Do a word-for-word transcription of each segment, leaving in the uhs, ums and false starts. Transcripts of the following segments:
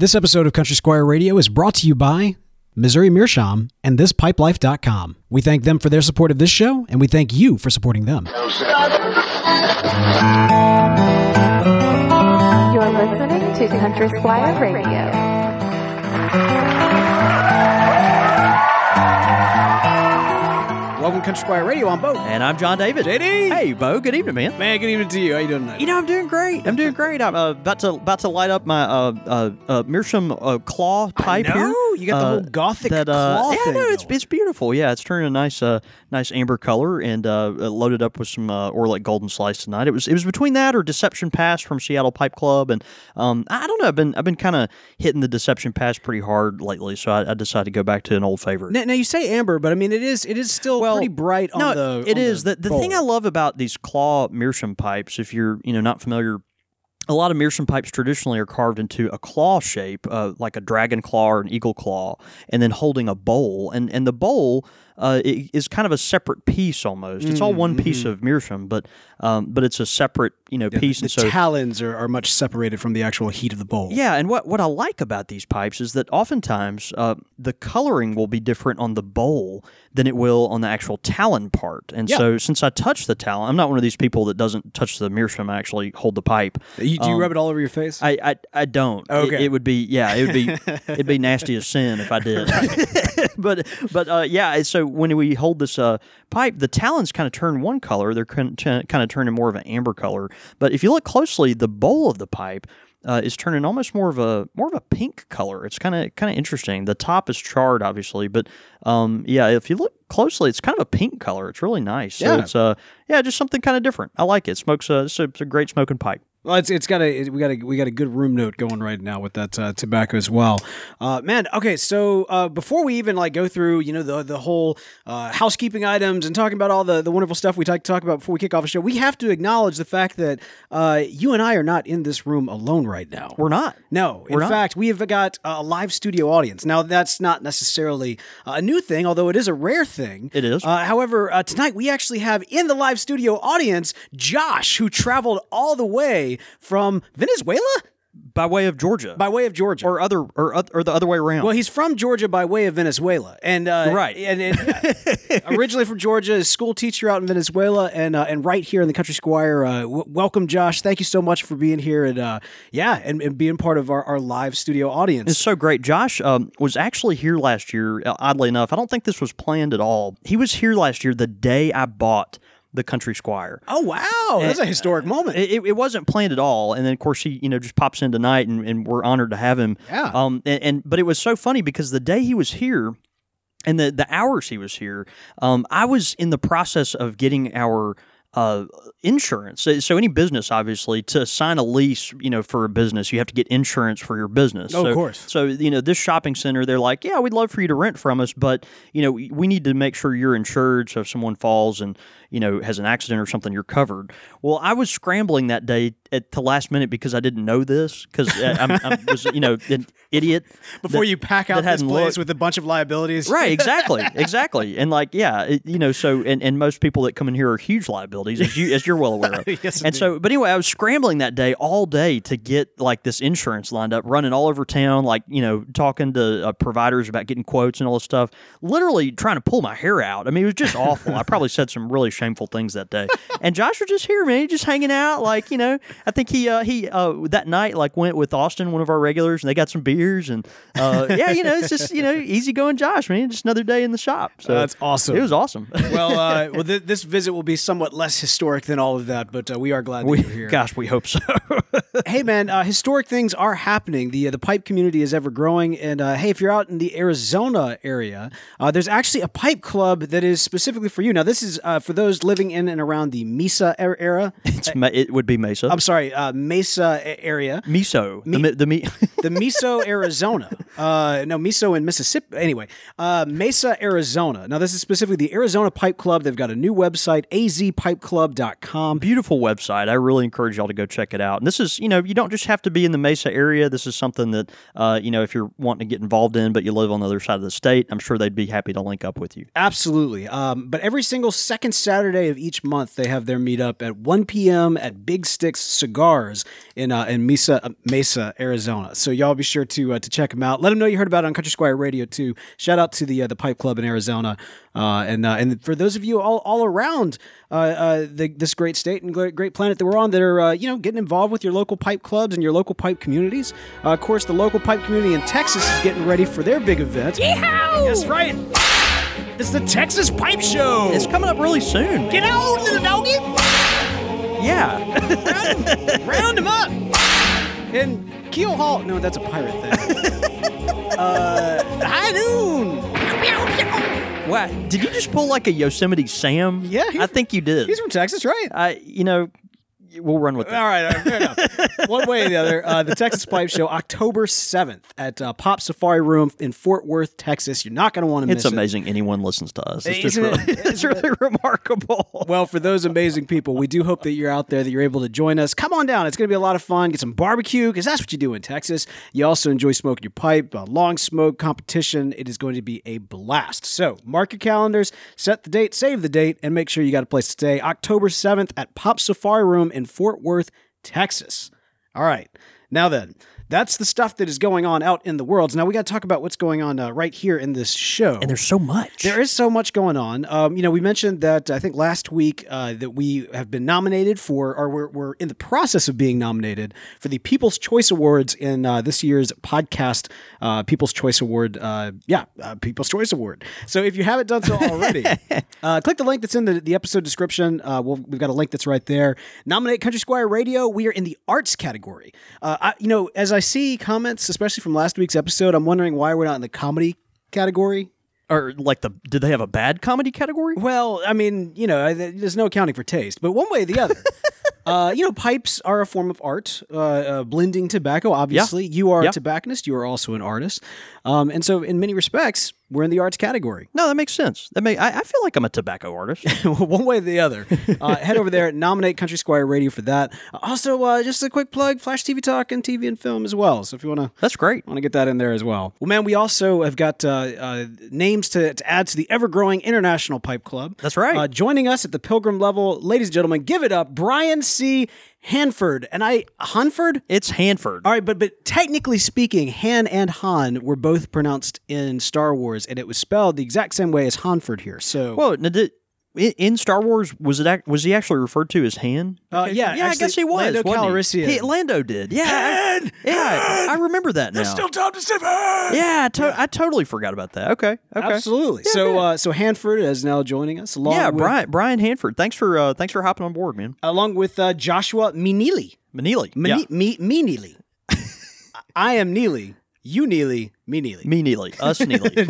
This episode of Country Squire Radio is brought to you by Missouri Meerschaum and This Pipe Life dot com. We thank them for their support of this show, and we thank you for supporting them. You're listening to Country Squire Radio. Welcome to Country Squire Radio. I'm Bo. And I'm John David. J D. Hey, Bo. Good evening, man. Man, good evening to you. How you doing tonight? You know, I'm doing great. I'm doing great. I'm uh, about to about to light up my uh, uh, uh, Meerschaum uh, claw pipe here. You got the uh, whole gothic that, uh, claw yeah, thing. Yeah, no, it's, it's beautiful. Yeah, it's turning a nice uh, nice amber color and uh, loaded up with some uh, Orlick Golden Slice tonight. It was it was between that or Deception Pass from Seattle Pipe Club, and um, I don't know. I've been I've been kind of hitting the Deception Pass pretty hard lately, so I, I decided to go back to an old favorite. Now, now you say amber, but I mean it is it is still well, pretty bright on no, the. It on is the, the, the thing I love about these claw Meerschaum pipes. If you're you know not familiar. A lot of Meerschaum pipes traditionally are carved into a claw shape, uh, like a dragon claw or an eagle claw, and then holding a bowl. And and the bowl uh, is kind of a separate piece almost. Mm-hmm. It's all one piece of Meerschaum, but um, but it's a separate you know yeah, piece. The, and the so, talons are, are much separated from the actual heat of the bowl. Yeah, and what, what I like about these pipes is that oftentimes uh, the coloring will be different on the bowl than it will on the actual talon part. And yeah. so since I touch the talon, I'm not one of these people that doesn't touch the Meerschaum. I actually hold the pipe. You Do you um, rub it all over your face? I I, I don't. Okay. It, it would be yeah. It would be it'd be nasty as sin if I did. but but uh, yeah. So when we hold this uh, pipe, the talons kind of turn one color. They're kind of turning more of an amber color. But if you look closely, the bowl of the pipe. Uh, is turning almost more of a more of a pink color. It's kind of kind of interesting. The top is charred, obviously, but um, yeah, if you look closely, it's kind of a pink color. It's really nice. So yeah, it's uh, yeah, just something kind of different. I like it. Smokes a, it's a, it's a great smoking pipe. Well, it's it's got a it, we got a we got a good room note going right now with that uh, tobacco as well, uh, man. Okay, so uh, before we even like go through you know the the whole uh, housekeeping items and talking about all the, the wonderful stuff we like to talk about before we kick off the show, we have to acknowledge the fact that uh, you and I are not in this room alone. Right now. We're not. No. We're in not. fact, we have got a live studio audience. Now, that's not necessarily a new thing, although it is a rare thing. It is. Uh, however, uh, tonight we actually have in the live studio audience, Josh, who traveled all the way from Venezuela? By way of Georgia, by way of Georgia, or other, or or the other way around. Well, he's from Georgia by way of Venezuela, and uh, right, and, and uh, originally from Georgia, a school teacher out in Venezuela, and uh, and right here in the Country Squire. Uh, w- welcome, Josh. Thank you so much for being here, and uh, yeah, and, and being part of our, our live studio audience. It's so great. Josh um, was actually here last year. Oddly enough, I don't think this was planned at all. He was here last year the day I bought the Country Squire. Oh, wow. That's and, a historic moment. It, it wasn't planned at all. And then, of course, he you know just pops in tonight, and, and we're honored to have him. Yeah. Um. And, and But it was so funny because the day he was here and the, the hours he was here, um, I was in the process of getting our uh, insurance. So, so any business, obviously, to sign a lease, you know, for a business, you have to get insurance for your business. Oh, so, of course. So, you know, this shopping center, they're like, yeah, we'd love for you to rent from us, but, you know, we, we need to make sure you're insured. So if someone falls and, you know, has an accident or something, you're covered. Well, I was scrambling that day at the last minute because I didn't know this because I, I was, you know, an idiot. Before that, you pack out this place looked. with a bunch of liabilities. Right, exactly, exactly. And like, yeah, it, you know, so, and, and most people that come in here are huge liabilities, as, you, as you're well aware of. Yes, and indeed. So, but anyway, I was scrambling that day all day to get like this insurance lined up, running all over town, like, you know, talking to uh, providers about getting quotes and all this stuff, literally trying to pull my hair out. I mean, it was just awful. I probably said some really shameful things that day, and Josh was just here, man, just hanging out, like, you know. I think he uh, he uh, that night like went with Austin, one of our regulars, and they got some beers, and uh, yeah, you know, it's just you know easygoing Josh, man, just another day in the shop. So uh, that's awesome. It was awesome. Well, uh, well, th- this visit will be somewhat less historic than all of that, but uh, we are glad that we, you're here. Gosh, we hope so. Hey, man, uh, historic things are happening. the uh, The pipe community is ever growing, and uh, hey, if you're out in the Arizona area, uh, there's actually a pipe club that is specifically for you. Now, this is uh, for those. living in and around the Mesa era. It's, it would be Mesa. I'm sorry, uh, Mesa area. Miso. Me- the the, me- the Miso, Arizona. Uh, no, Miso in Mississippi. Anyway, uh, Mesa, Arizona. Now, this is specifically the Arizona Pipe Club. They've got a new website, A Z pipe club dot com. Beautiful website. I really encourage y'all to go check it out. And this is is, you know, you don't just have to be in the Mesa area. This is something that, uh, you know, if you're wanting to get involved in, but you live on the other side of the state, I'm sure they'd be happy to link up with you. Absolutely. Um, but every single second Saturday of each month, they have their meetup at one p.m. at Big Sticks Cigars in uh, in Mesa, uh, Mesa, Arizona. So y'all be sure to uh, to check them out. Let them know you heard about it on Country Squire Radio too. Shout out to the uh, the Pipe Club in Arizona, uh, and uh, and for those of you all all around uh, uh, the, this great state and great planet that we're on that are uh, you know getting involved with your local pipe clubs and your local pipe communities. Uh, of course, the local pipe community in Texas is getting ready for their big event. Yeehaw! That's right. It's the Texas Pipe Show. It's coming up really soon. Get out, little doggy. Yeah. round, round them up. And keel haul. No, that's a pirate thing. uh, high noon. What? Did you just pull like a Yosemite Sam? Yeah. I think you did. He's from Texas, right? I, you know... We'll run with it. All right, all right, fair enough. One way or the other, uh, the Texas Pipe Show, October seventh at uh, Pop Safari Room in Fort Worth, Texas. You're not going to want to miss it. It's amazing anyone listens to us. It's, just really, it, it's really it? remarkable. Well, for those amazing people, we do hope that you're out there, that you're able to join us. Come on down. It's going to be a lot of fun. Get some barbecue, because that's what you do in Texas. You also enjoy smoking your pipe, uh, long smoke competition. It is going to be a blast. So mark your calendars, set the date, save the date, and make sure you got a place to stay. October seventh at Pop Safari Room in Fort Worth, Texas. All right. Now then, that's the stuff that is going on out in the world. Now we got to talk about what's going on uh, right here in this show. And there's so much. There is so much going on. Um, you know, we mentioned that I think last week uh, that we have been nominated for, or we're, we're in the process of being nominated for the People's Choice Awards in uh, this year's podcast, uh, People's Choice Award. Uh, yeah, uh, People's Choice Award. So if you haven't done so already, uh, click the link that's in the, the episode description. Uh, we'll, we've got a link that's right there. Nominate Country Squire Radio. We are in the arts category. Uh, I, you know, as As I see comments, especially from last week's episode, I'm wondering why we're not in the comedy category. Or like the, did they have a bad comedy category? Well, I mean, you know, there's no accounting for taste, but one way or the other. Uh, you know, pipes are a form of art, uh, uh, blending tobacco, obviously. Yeah. You are yeah. a tobacconist. You are also an artist. Um, and so in many respects, we're in the arts category. No, that makes sense. That make, I, I feel like I'm a tobacco artist. One way or the other. Uh, head over there, nominate Country Squire Radio for that. Uh, also, uh, just a quick plug, Flash T V Talk and T V and Film as well. So if you want to... That's great. Want to get that in there as well. Well, man, we also have got uh, uh, names to, to add to the ever-growing International Pipe Club. That's right. Uh, joining us at the Pilgrim level, ladies and gentlemen, give it up, Brian C. Hanford. And I... Hanford? It's Hanford. All right, but but technically speaking, Han and Han were both pronounced in Star Wars, and it was spelled the exact same way as Hanford here, so... Well, did, in Star Wars, was it was he actually referred to as Han? Uh, yeah, yeah, actually, I guess he was. Lando Calrissian. He? He, Lando did. Yeah, Han! I, yeah, Han! I remember that now. There's still time to save Han! Yeah, I, to- yeah. I totally forgot about that. Okay, okay. Absolutely. Yeah, so, uh, so Hanford is now joining us. Along yeah, with, Brian Brian Hanford. Thanks for uh, thanks for hopping on board, man. Along with uh, Joshua Minealy. Minealy. Mine- yeah. Me- Minealy. I am Neely. You Neely, me Neely, me Neely, us Neely.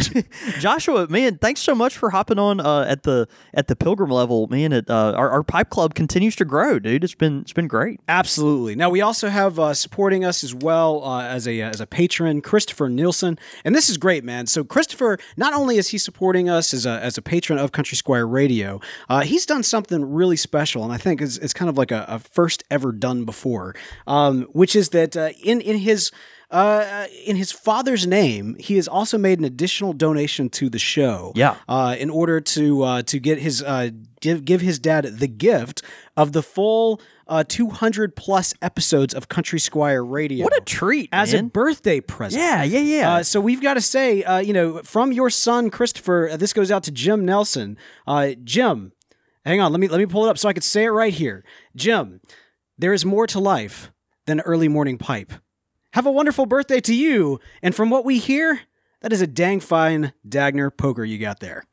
Joshua, man, thanks so much for hopping on uh, at the at the Pilgrim level, man. It, uh, our, our pipe club continues to grow, dude. It's been it's been great. Absolutely. Now we also have uh, supporting us as well uh, as a as a patron, Christopher Nielsen, and this is great, man. So Christopher, not only is he supporting us as a as a patron of Country Squire Radio, uh, he's done something really special, and I think it's, it's kind of like a, a first ever done before, um, which is that uh, in in his Uh, in his father's name, he has also made an additional donation to the show. Yeah. Uh, in order to uh, to get his uh, give, give his dad the gift of the full uh, two hundred plus episodes of Country Squire Radio. What a treat, as man. A birthday present. Yeah, yeah, yeah. Uh, so we've got to say, uh, you know, from your son Christopher, uh, this goes out to Jim Nelson. Uh, Jim, hang on, let me let me pull it up so I could say it right here. Jim, there is more to life than early morning pipe. Have a wonderful birthday to you. And from what we hear, that is a dang fine Dagner poker you got there.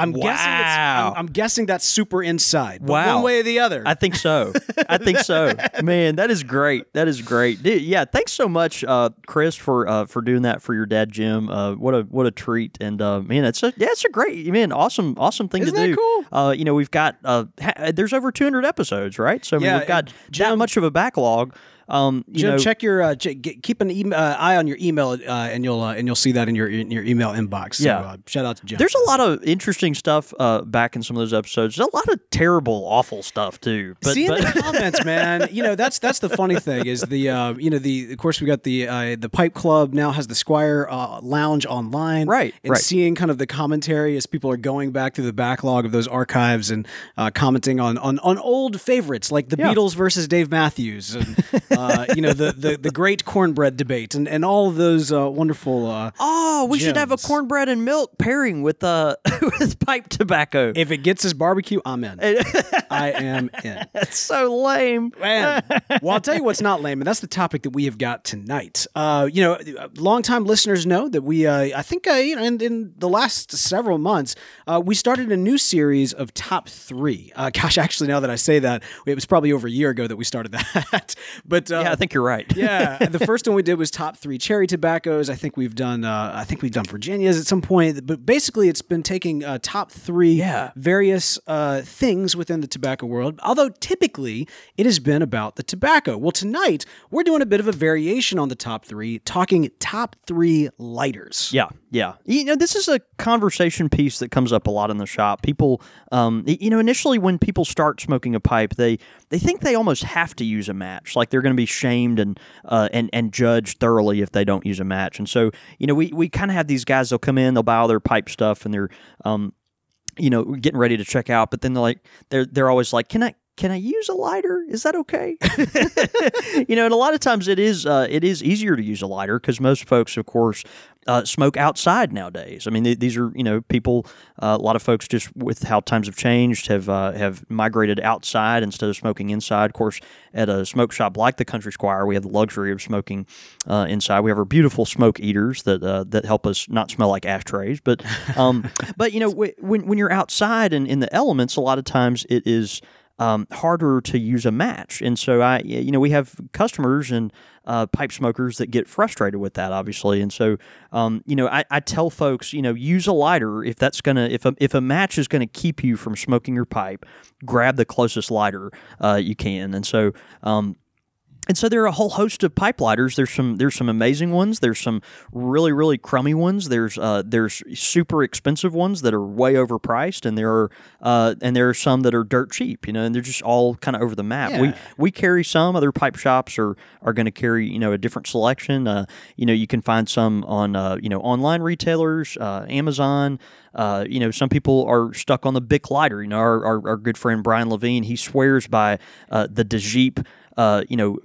I'm wow. guessing it's, I'm, I'm guessing that's super inside. But wow. One way or the other. I think so. I think so. Man, that is great. That is great. Dude, yeah, thanks so much, uh, Chris, for uh, for doing that for your dad, Jim. Uh, what a what a treat. And uh, man, it's a yeah, it's a great man, awesome, awesome thing Isn't to do. Isn't that cool? Uh, you know, we've got uh, ha- there's over two hundred episodes, right? So I mean, yeah, we've got Jim, that much of a backlog. Um, you Jim, know, check your uh, ch- keep an e- uh, eye on your email, uh, and you'll uh, and you'll see that in your in your email inbox. So, yeah, uh, shout out to Jim. There's a lot of interesting stuff uh, back in some of those episodes. There's a lot of terrible, awful stuff too. But, see but... in the comments, man. You know, that's that's the funny thing is the uh, you know the of course we got the uh, the Pipe Club now has the Squire uh, Lounge online, right? And right. seeing kind of the commentary as people are going back through the backlog of those archives and uh, commenting on, on on old favorites like the yeah. Beatles versus Dave Matthews. And, uh, you know, the, the, the great cornbread debate and, and all of those uh, wonderful uh, Oh, we gems. Should have a cornbread and milk pairing with, uh, with pipe tobacco. If it gets us barbecue, I'm in. I am in. That's so lame. Man. Well, I'll tell you what's not lame, and that's the topic that we have got tonight. Uh, you know, longtime listeners know that we, uh, I think uh, you know, in, in the last several months, uh, we started a new series of top three. Uh, gosh, actually, now that I say that, it was probably over a year ago that we started that. But But, um, yeah, I think you're right. Yeah, the first one we did was top three cherry tobaccos. I think we've done. Uh, I think we've done Virginias at some point. But basically, it's been taking uh, top three yeah. various uh, things within the tobacco world. Although typically it has been about the tobacco. Well, tonight we're doing a bit of a variation on the top three, talking top three lighters. Yeah, yeah. You know, this is a conversation piece that comes up a lot in the shop. People, um, you know, initially when people start smoking a pipe, they they think they almost have to use a match, like they're going to be shamed and uh, and and judged thoroughly if they don't use a match. And so, you know, we, we kind of have these guys, they'll come in, they'll buy all their pipe stuff, and they're, um, you know, getting ready to check out. But then they're like, they're they're always like, can I can I use a lighter? Is that okay? You know, and a lot of times it is uh, it is easier to use a lighter because most folks, of course, Uh, smoke outside nowadays. I mean, th- these are, you know, people, uh, a lot of folks just with how times have changed have uh, have migrated outside instead of smoking inside. Of course, at a smoke shop like the Country Squire, we have the luxury of smoking uh, inside. We have our beautiful smoke eaters that uh, that help us not smell like ashtrays. But, um, but you know, w- when, when you're outside and in the elements, a lot of times it is um, harder to use a match. And so, I, you know, we have customers and Uh, pipe smokers that get frustrated with that, obviously, and so um, you know, I, I tell folks, you know, use a lighter if that's gonna if a, if a match is gonna keep you from smoking your pipe, grab the closest lighter uh, you can, and so. Um, And so there are a whole host of pipe lighters. There's some there's some amazing ones. There's some really really crummy ones. There's uh, there's super expensive ones that are way overpriced, and there are uh, and there are some that are dirt cheap. You know, and they're just all kind of over the map. Yeah. We we carry some. Other pipe shops are are going to carry you know a different selection. Uh, you know, you can find some on uh, you know online retailers, uh, Amazon. Uh, you know, some people are stuck on the Bic lighter. You know, our our, our good friend Brian Levine, he swears by uh, the DJEEP. Uh, you know,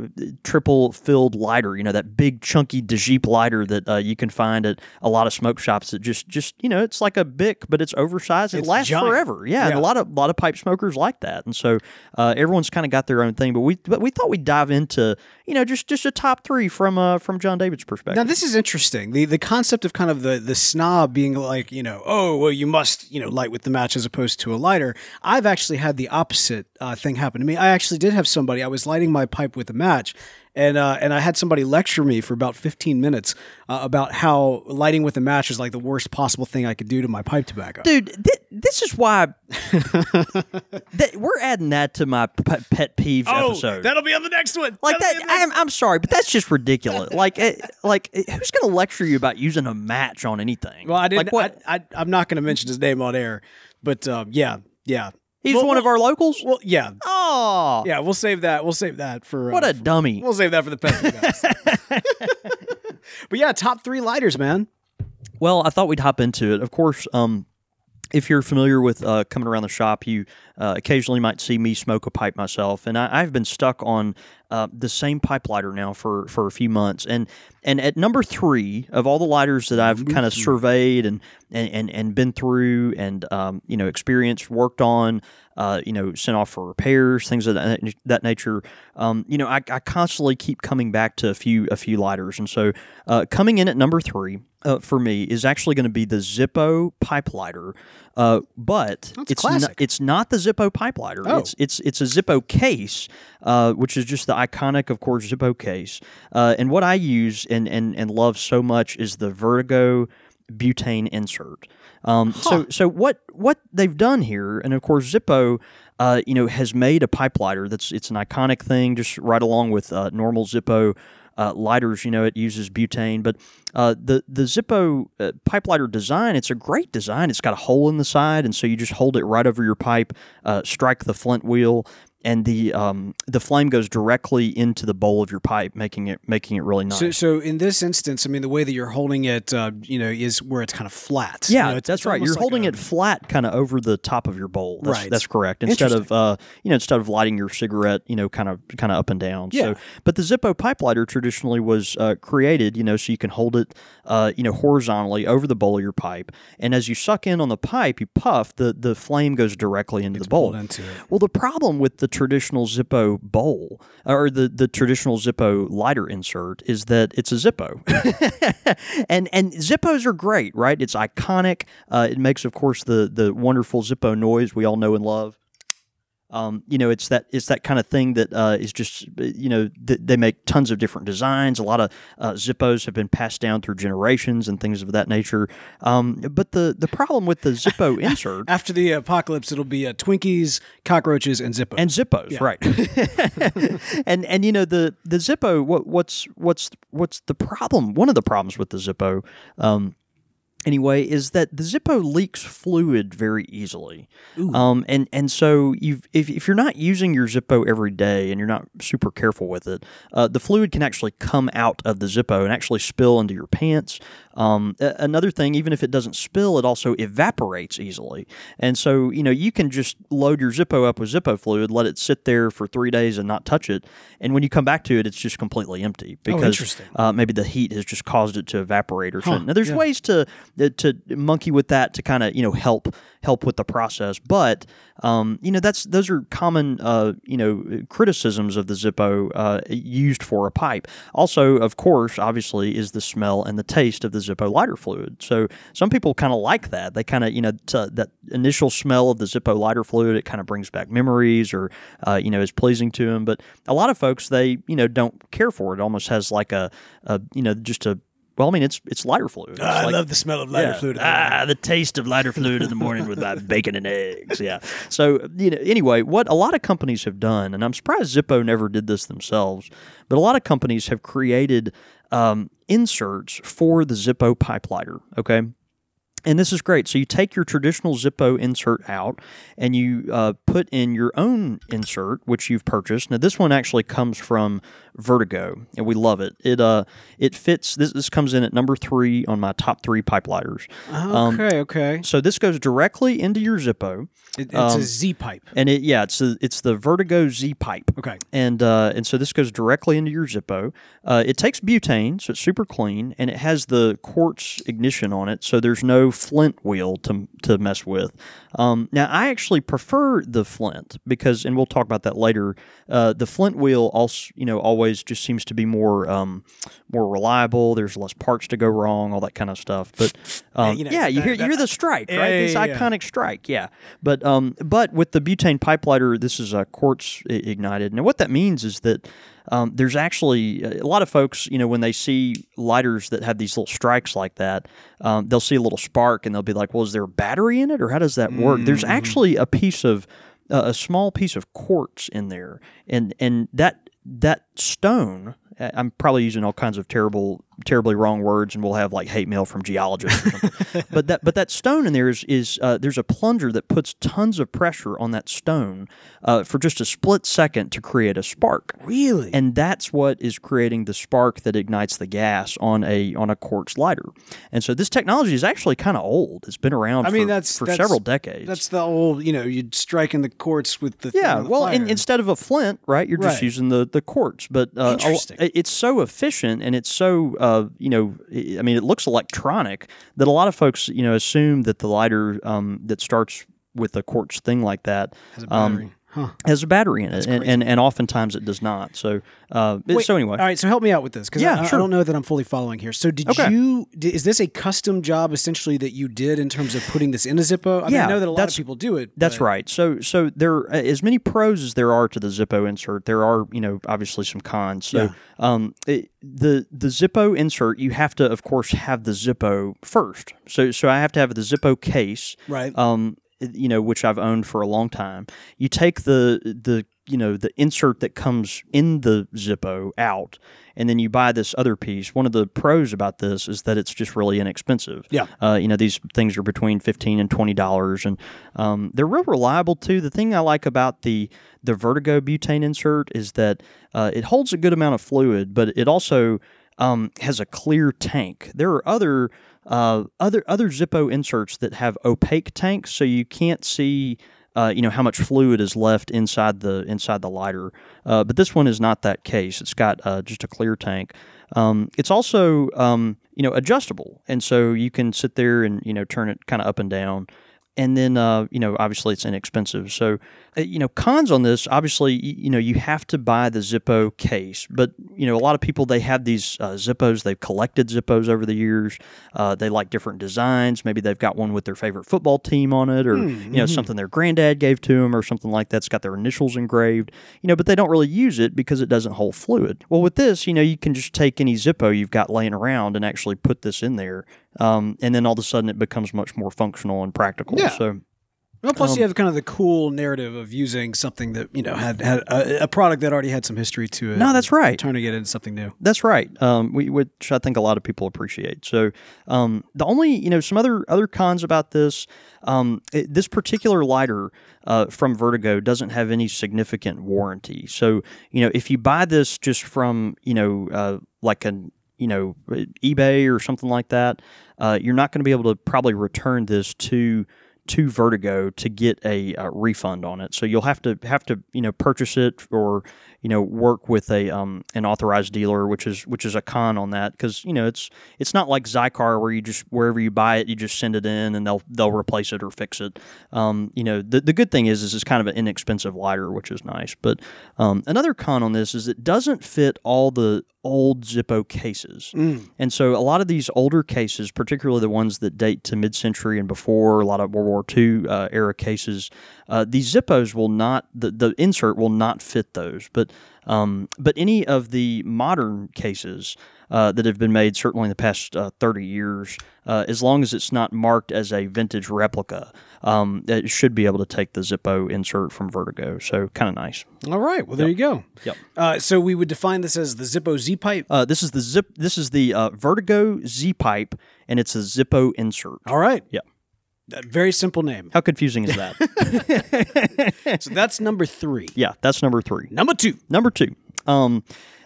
triple filled lighter, you know, that big chunky DJEEP lighter that uh, you can find at a lot of smoke shops that just, just you know, it's like a Bic, but it's oversized. It it's lasts giant. Forever. Yeah, yeah. And a lot of, lot of pipe smokers like that. And so uh, everyone's kind of got their own thing, but we, but we thought we'd dive into, you know, just, just a top three from, uh, from John David's perspective. Now, this is interesting. The, the concept of kind of the, the snob being like, you know, oh, well, you must, you know, light with the match as opposed to a lighter. I've actually had the opposite uh, thing happen to me. I actually did have somebody, I was lighting my my pipe with a match. And uh, and I had somebody lecture me for about fifteen minutes uh, about how lighting with a match is like the worst possible thing I could do to my pipe tobacco. Dude, th- this is why that we're adding that to my p- pet peeves oh, episode. That'll be on the next one. Like that'll that, I'm, I'm sorry, but that's just ridiculous. like, it, like it, who's going to lecture you about using a match on anything? Well, I didn't. Like what? I, I, I'm not going to mention his name on air, but um, yeah, yeah. He's well, one well, of our locals? Well, yeah. Oh. Yeah, we'll save that. We'll save that for... Uh, what a for, dummy. We'll save that for the peasant guys. But yeah, top three lighters, man. Well, I thought we'd hop into it. Of course, um, if you're familiar with uh, coming around the shop, you uh, occasionally might see me smoke a pipe myself. And I, I've been stuck on uh, the same pipe lighter now for, for a few months. And and at number three, of all the lighters that I've kind of surveyed and... And, and and been through and, um, you know, experienced, worked on, uh, you know, sent off for repairs, things of that, that nature. Um, you know, I, I constantly keep coming back to a few a few lighters. And so uh, coming in at number three uh, for me is actually going to be the Zippo pipe lighter. Uh, but it's not, it's not the Zippo pipe lighter. Oh. It's, it's, it's a Zippo case, uh, which is just the iconic, of course, Zippo case. Uh, and what I use and, and, and love so much is the Vertigo butane insert. Um, huh. So, so what what they've done here, and of course Zippo, uh, you know, has made a pipe lighter. That's it's an iconic thing, just right along with uh, normal Zippo uh, lighters. You know, it uses butane, but uh, the the Zippo uh, pipe lighter design, it's a great design. It's got a hole in the side, and so you just hold it right over your pipe, uh, strike the flint wheel, and the um, the flame goes directly into the bowl of your pipe, making it making it really nice. So, so in this instance, I mean, the way that you're holding it, uh, you know, is where it's kind of flat. Yeah, you know, it's, that's it's right. You're like holding a, it flat, kind of over the top of your bowl. That's, right, that's correct. Instead of uh, you know, instead of lighting your cigarette, you know, kind of kind of up and down. Yeah. So, but the Zippo pipe lighter traditionally was uh, created, you know, so you can hold it, uh, you know, horizontally over the bowl of your pipe, and as you suck in on the pipe, you puff, the the flame goes directly into it's the bowl. Into it. Well, the problem with the traditional Zippo bowl or the, the traditional Zippo lighter insert is that it's a Zippo. and and Zippos are great, right? It's iconic. Uh, it makes, of course, the the wonderful Zippo noise we all know and love. Um, you know, it's that it's that kind of thing that uh, is just, you know, th- they make tons of different designs. A lot of uh, Zippos have been passed down through generations and things of that nature. Um, but the, the problem with the Zippo insert... After the apocalypse, it'll be uh, Twinkies, cockroaches, and Zippos. And Zippos, yeah. Right. and, and, you know, the, the Zippo, what, what's, what's, what's the problem? One of the problems with the Zippo... Um, Anyway, is that the Zippo leaks fluid very easily, um, and and so you've, if if you're not using your Zippo every day and you're not super careful with it, uh, the fluid can actually come out of the Zippo and actually spill into your pants. Um, another thing, even if it doesn't spill, it also evaporates easily, and so you know you can just load your Zippo up with Zippo fluid, let it sit there for three days and not touch it, and when you come back to it, it's just completely empty because oh, uh, maybe the heat has just caused it to evaporate or something. Huh, now there's yeah. ways to to monkey with that to kind of you know help help with the process, but um, you know that's those are common uh, you know criticisms of the Zippo uh, used for a pipe. Also, of course, obviously, is the smell and the taste of the Zippo lighter fluid. So some people kind of like that. They kind of you know t- that initial smell of the Zippo lighter fluid. It kind of brings back memories, or uh, you know is pleasing to them. But a lot of folks they you know don't care for it. It almost has like a, a you know just a Well, I mean, it's it's lighter fluid. It's ah, like, I love the smell of lighter yeah. fluid. In the ah, morning. The taste of lighter fluid in the morning with my bacon and eggs. Yeah. So, you know, anyway, what a lot of companies have done, and I'm surprised Zippo never did this themselves, but a lot of companies have created um, inserts for the Zippo pipe lighter. Okay. And this is great. So you take your traditional Zippo insert out and you uh, put in your own insert, which you've purchased. Now, this one actually comes from Vertigo, and we love it. It uh, it fits. This this comes in at number three on my top three pipe lighters. Okay, um, okay. So this goes directly into your Zippo. It, it's um, a Z-pipe. And it yeah, it's a, it's the Vertigo Z-pipe. Okay. And uh, and so this goes directly into your Zippo. Uh, it takes butane, so it's super clean, and it has the quartz ignition on it, so there's no flint wheel to to mess with. Um, now, I actually prefer the flint because, and we'll talk about that later. Uh, the flint wheel also, you know, always just seems to be more um, more reliable. There's less parts to go wrong, all that kind of stuff. But um, yeah, you know, yeah, you that, hear that, you hear the strike, right? Yeah, this yeah, iconic yeah. strike, yeah. But um, but with the butane pipe lighter, this is a uh, quartz ignited. Now, what that means is that. Um, there's actually a lot of folks, you know, when they see lighters that have these little strikes like that, um, they'll see a little spark and they'll be like, well, is there a battery in it or how does that work? Mm-hmm. There's actually a piece of, uh, a small piece of quartz in there. And, and that, that stone, I'm probably using all kinds of terrible, terribly wrong words, and we'll have like hate mail from geologists. Or something. but that, but that stone in there is, is uh, there's a plunger that puts tons of pressure on that stone uh, for just a split second to create a spark. Really? And that's what is creating the spark that ignites the gas on a on a quartz lighter. And so this technology is actually kind of old. It's been around. I mean, for, that's, for that's, several decades. That's the old, you know, you'd strike in the quartz with the yeah. The well, and instead of a flint, right? You're right. just using the the quartz, but uh, interesting. It's so efficient and it's so, uh, you know, I mean, it looks electronic that a lot of folks, you know, assume that the lighter um, that starts with a quartz thing like that um, huh. has a battery in it, and, and and oftentimes it does not. So, uh, Wait, so anyway, all right. So help me out with this because yeah, I, sure. I don't know that I'm fully following here. So did okay. you? Did, is this a custom job essentially that you did in terms of putting this in a Zippo? I, yeah, mean, I know that a lot of people do it. That's but. right. So so there, as many pros as there are to the Zippo insert, there are you know obviously some cons. So yeah. um, it, the the Zippo insert, you have to of course have the Zippo first. So so I have to have the Zippo case, right? Um, you know, which I've owned for a long time. You take the, the, you know, the insert that comes in the Zippo out, and then you buy this other piece. One of the pros about this is that it's just really inexpensive. Yeah. Uh, you know, these things are between fifteen dollars and twenty dollars, and um, they're real reliable, too. The thing I like about the, the Vertigo butane insert is that uh, it holds a good amount of fluid, but it also um, has a clear tank. There are other... Uh, other other Zippo inserts that have opaque tanks, so you can't see, uh, you know, how much fluid is left inside the inside the lighter. Uh, but this one is not that case. It's got uh, just a clear tank. Um, it's also, um, you know, adjustable, and so you can sit there and you know turn it kind of up and down. And then, uh, you know, obviously it's inexpensive. So, uh, you know, cons on this, obviously, you, you know, you have to buy the Zippo case. But, you know, a lot of people, they have these uh, Zippos. They've collected Zippos over the years. Uh, they like different designs. Maybe they've got one with their favorite football team on it or, mm-hmm. you know, something their granddad gave to them or something like that. It's got their initials engraved, you know, but they don't really use it because it doesn't hold fluid. Well, with this, you know, you can just take any Zippo you've got laying around and actually put this in there. Um, and then all of a sudden it becomes much more functional and practical. Yeah. So, well, plus um, you have kind of the cool narrative of using something that, you know, had, had a, a product that already had some history to it. No, that's right. Trying to get into something new. That's right. Um, we, which I think a lot of people appreciate. So, um, the only, you know, some other, other cons about this, um, it, this particular lighter, uh, from Vertigo doesn't have any significant warranty. So, you know, if you buy this just from, you know, uh, like an, you know, eBay or something like that, uh, you're not going to be able to probably return this to to Vertigo to get a, a refund on it. So you'll have to have to you know purchase it or you know work with a um, an authorized dealer, which is which is a con on that because you know it's it's not like Xikar where you just wherever you buy it you just send it in and they'll they'll replace it or fix it. Um, you know the the good thing is is it's kind of an inexpensive lighter, which is nice. But um, another con on this is it doesn't fit all the old Zippo cases. Mm. And so a lot of these older cases, particularly the ones that date to mid-century and before, a lot of World War Two uh, era cases, uh, these Zippos will not, the, the insert will not fit those. But um, but any of the modern cases uh, that have been made, certainly in the past uh, thirty years, uh, as long as it's not marked as a vintage replica, um, it should be able to take the Zippo insert from Vertigo. So kind of nice. All right. Well, there yep. you go. Yep. Uh, so we would define this as the Zippo Z-pipe. Uh, this is the zip. This is the uh, Vertigo Z-pipe, and it's a Zippo insert. All right. Yep. That very simple name. How confusing is that? So that's number three. Yeah, that's number three. Number two. Number two. Um,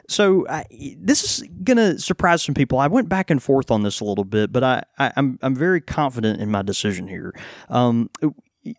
so I, this is going to surprise some people. I went back and forth on this a little bit, but I, I, I'm I'm very confident in my decision here. Um,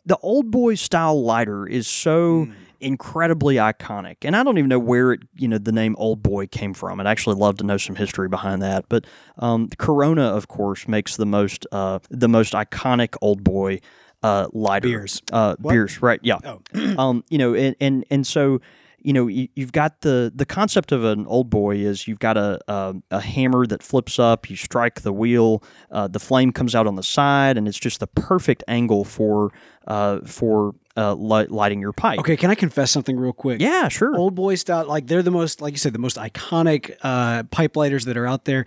the old boy style lighter is so... Mm. incredibly iconic, and I don't even know where it, you know, the name Old Boy came from. I'd actually love to know some history behind that. But um, Corona, of course, makes the most uh, the most iconic Old Boy uh, lighter beers. Uh, beers, right? Yeah. Oh. um, you know, and and and so. You know, you've got the, the concept of an old boy is you've got a a, a hammer that flips up, you strike the wheel, uh, the flame comes out on the side, and it's just the perfect angle for uh, for uh, li- lighting your pipe. Okay, can I confess something real quick? Yeah, sure. Old boy style, like they're the most, like you said, the most iconic uh, pipe lighters that are out there.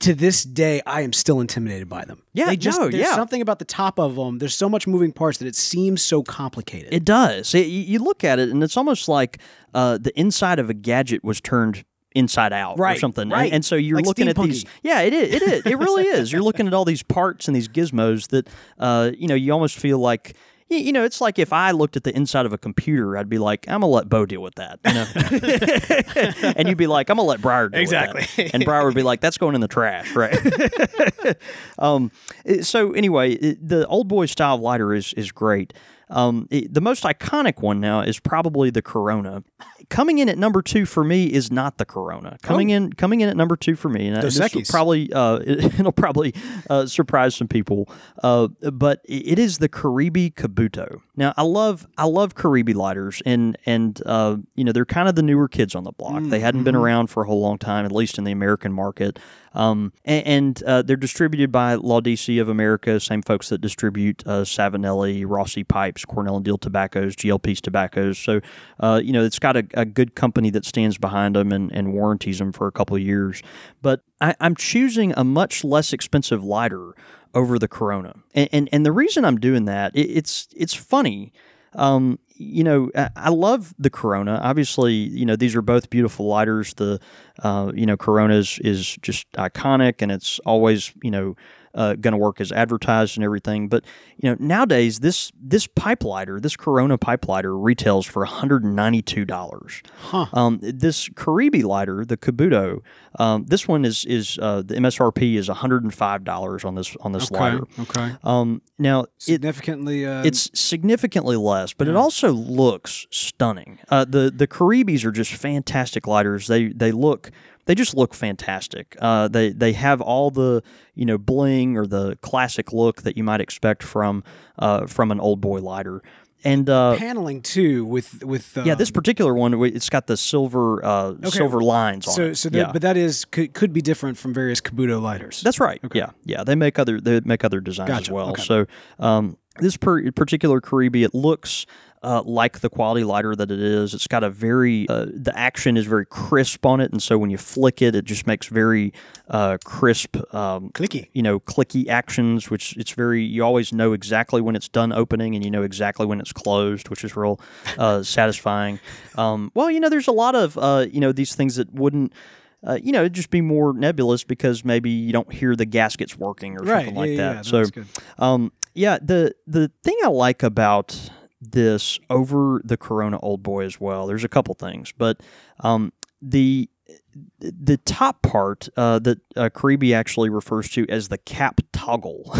To this day, I am still intimidated by them. Yeah, they just, no, there's yeah. something about the top of them. There's so much moving parts that it seems so complicated. It does. It, you look at it, and it's almost like uh, the inside of a gadget was turned inside out right, or something. Right. And, and so you're like looking at these. Yeah, it is. It is. It really is. You're looking at all these parts and these gizmos that, uh, you know, you almost feel like... You know, it's like if I looked at the inside of a computer, I'd be like, I'm going to let Bo deal with that. You know? And you'd be like, I'm going to let Briar deal exactly. with that. And Briar would be like, that's going in the trash, right? um, so anyway, the old boy style lighter is is great. Um, it, the most iconic one now is probably the Corona. Coming in at number two for me is not the Corona. Coming oh. in, coming in at number two for me, and Dos Equis. This will probably uh, it, it'll probably uh, surprise some people. Uh, but it is the Coribri Kabuto. Now, I love I love Coribri lighters, and and uh, you know, they're kind of the newer kids on the block. Mm-hmm. They hadn't been around for a whole long time, at least in the American market. Um, and and uh, they're distributed by Laudisi of America, same folks that distribute uh, Savinelli, Rossi Pipes, Cornell and Deal Tobaccos, G L P's Tobaccos. So, uh, you know, it's got a, a good company that stands behind them and, and warranties them for a couple of years. But I, I'm choosing a much less expensive lighter over the Corona. And and, and the reason I'm doing that, it, it's it's funny. Um, you know, I love the Corona. Obviously, you know, these are both beautiful lighters. The, uh, you know, Corona is, is just iconic, and it's always, you know, uh, going to work as advertised and everything. But, you know, nowadays, this this pipe lighter, this Corona pipe lighter retails for one hundred ninety-two dollars. Huh. Um, this Coribri lighter, the Kabuto, um, this one is, is uh, the M S R P is one hundred five dollars on this on this okay. lighter. Okay. Um, now, significantly, it, uh, it's significantly less, but yeah. it also looks stunning. Uh, the the Coribris are just fantastic lighters. They they look they just look fantastic. Uh, they they have all the you know bling or the classic look that you might expect from uh, from an old boy lighter. And uh, paneling too with with um, yeah this particular one, it's got the silver uh, okay. silver lines on so, it. So yeah. but that is could, could be different from various Kabuto lighters. That's right. Okay. Yeah, yeah. They make other they make other designs gotcha. as well. Okay. So um, this per- particular Coribri, it looks. Uh, like the quality lighter that it is. It's got a very, uh, the action is very crisp on it, and so when you flick it, it just makes very uh, crisp, um, clicky, you know, clicky actions, which it's very, you always know exactly when it's done opening, and you know exactly when it's closed, which is real uh, satisfying. Um, well, you know, there's a lot of, uh, you know, these things that wouldn't, Uh, you know, it'd just be more nebulous because maybe you don't hear the gaskets working or right, something yeah, like yeah, that. Yeah, so, um, yeah, the the thing I like about this over the Corona Old Boy as well, there's a couple things, but um, the the top part uh, that uh, Coribri actually refers to as the cap toggle.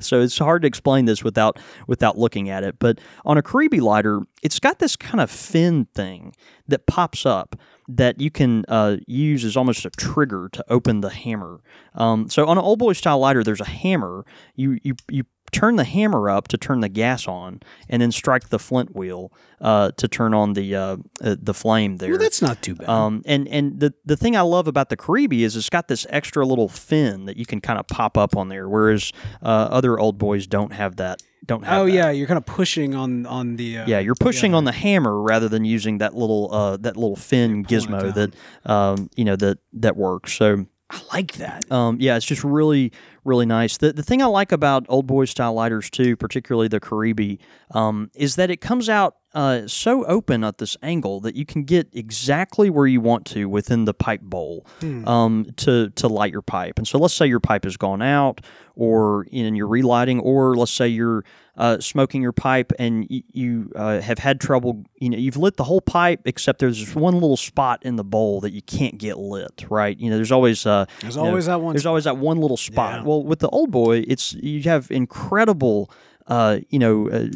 So it's hard to explain this without without looking at it. But on a Coribri lighter, it's got this kind of fin thing that pops up that you can uh, use as almost a trigger to open the hammer. Um, so on an old boy style lighter, there's a hammer. You you you turn the hammer up to turn the gas on, and then strike the flint wheel uh, to turn on the uh, uh, the flame there. Well, that's not too bad. Um, and and the the thing I love about the Coribri is it's got this extra little fin that you can kind of pop up on there, whereas uh, other old boys don't have that. Don't have. Oh that. yeah, you're kind of pushing on on the. Uh, yeah, you're pushing yeah. on the hammer rather than using that little uh, that little fin gizmo that um, you know that that works. So. I like that. Um, yeah, it's just really, really nice. The the thing I like about old boy style lighters too, particularly the Coribri, um, is that it comes out uh, so open at this angle that you can get exactly where you want to within the pipe bowl hmm. um, to to light your pipe. And so, let's say your pipe has gone out, or in your relighting, or let's say you're uh, smoking your pipe and y- you uh, have had trouble. You know, you've lit the whole pipe except there's this one little spot in the bowl that you can't get lit. Right? You know, there's always uh, there's always know, that one. There's always that one little spot. Yeah. Well, with the old boy, it's you have incredible, uh, you know. Uh,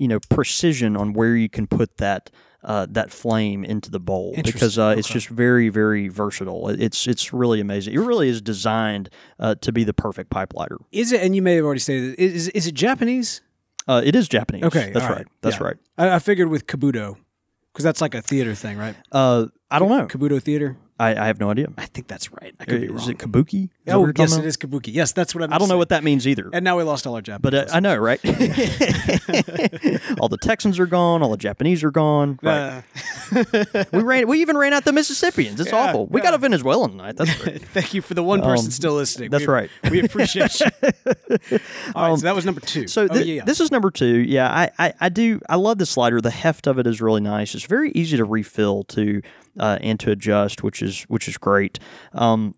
you know, precision on where you can put that uh, that flame into the bowl because uh, okay. it's just very, very versatile. It's it's really amazing. It really is designed uh, to be the perfect pipe lighter. Is it? And you may have already stated it. Is is it Japanese? Uh, it is Japanese. Okay, that's right. right. That's yeah. right. I, I figured with Kabuto because that's like a theater thing, right? Uh, I don't know. Kabuto theater. I, I have no idea. I think that's right. I could be wrong. Is it Kabuki? Is oh, yes, about? It is Kabuki. Yes, that's what I'm I don't know what that means either. And now we lost all our Japanese. But uh, I know, right? All the Texans are gone. All the Japanese are gone. Right. Uh. we ran. We even ran out the Mississippians. It's yeah, awful. We yeah. got a Venezuelan tonight. That's right. Thank you for the one person um, still listening. That's we, right. We appreciate you. All right, um, so that was number two. So th- oh, yeah. this is number two. Yeah, I, I, I do. I love this slider. The heft of it is really nice. It's very easy to refill to uh, and to adjust, which is which is great. Um,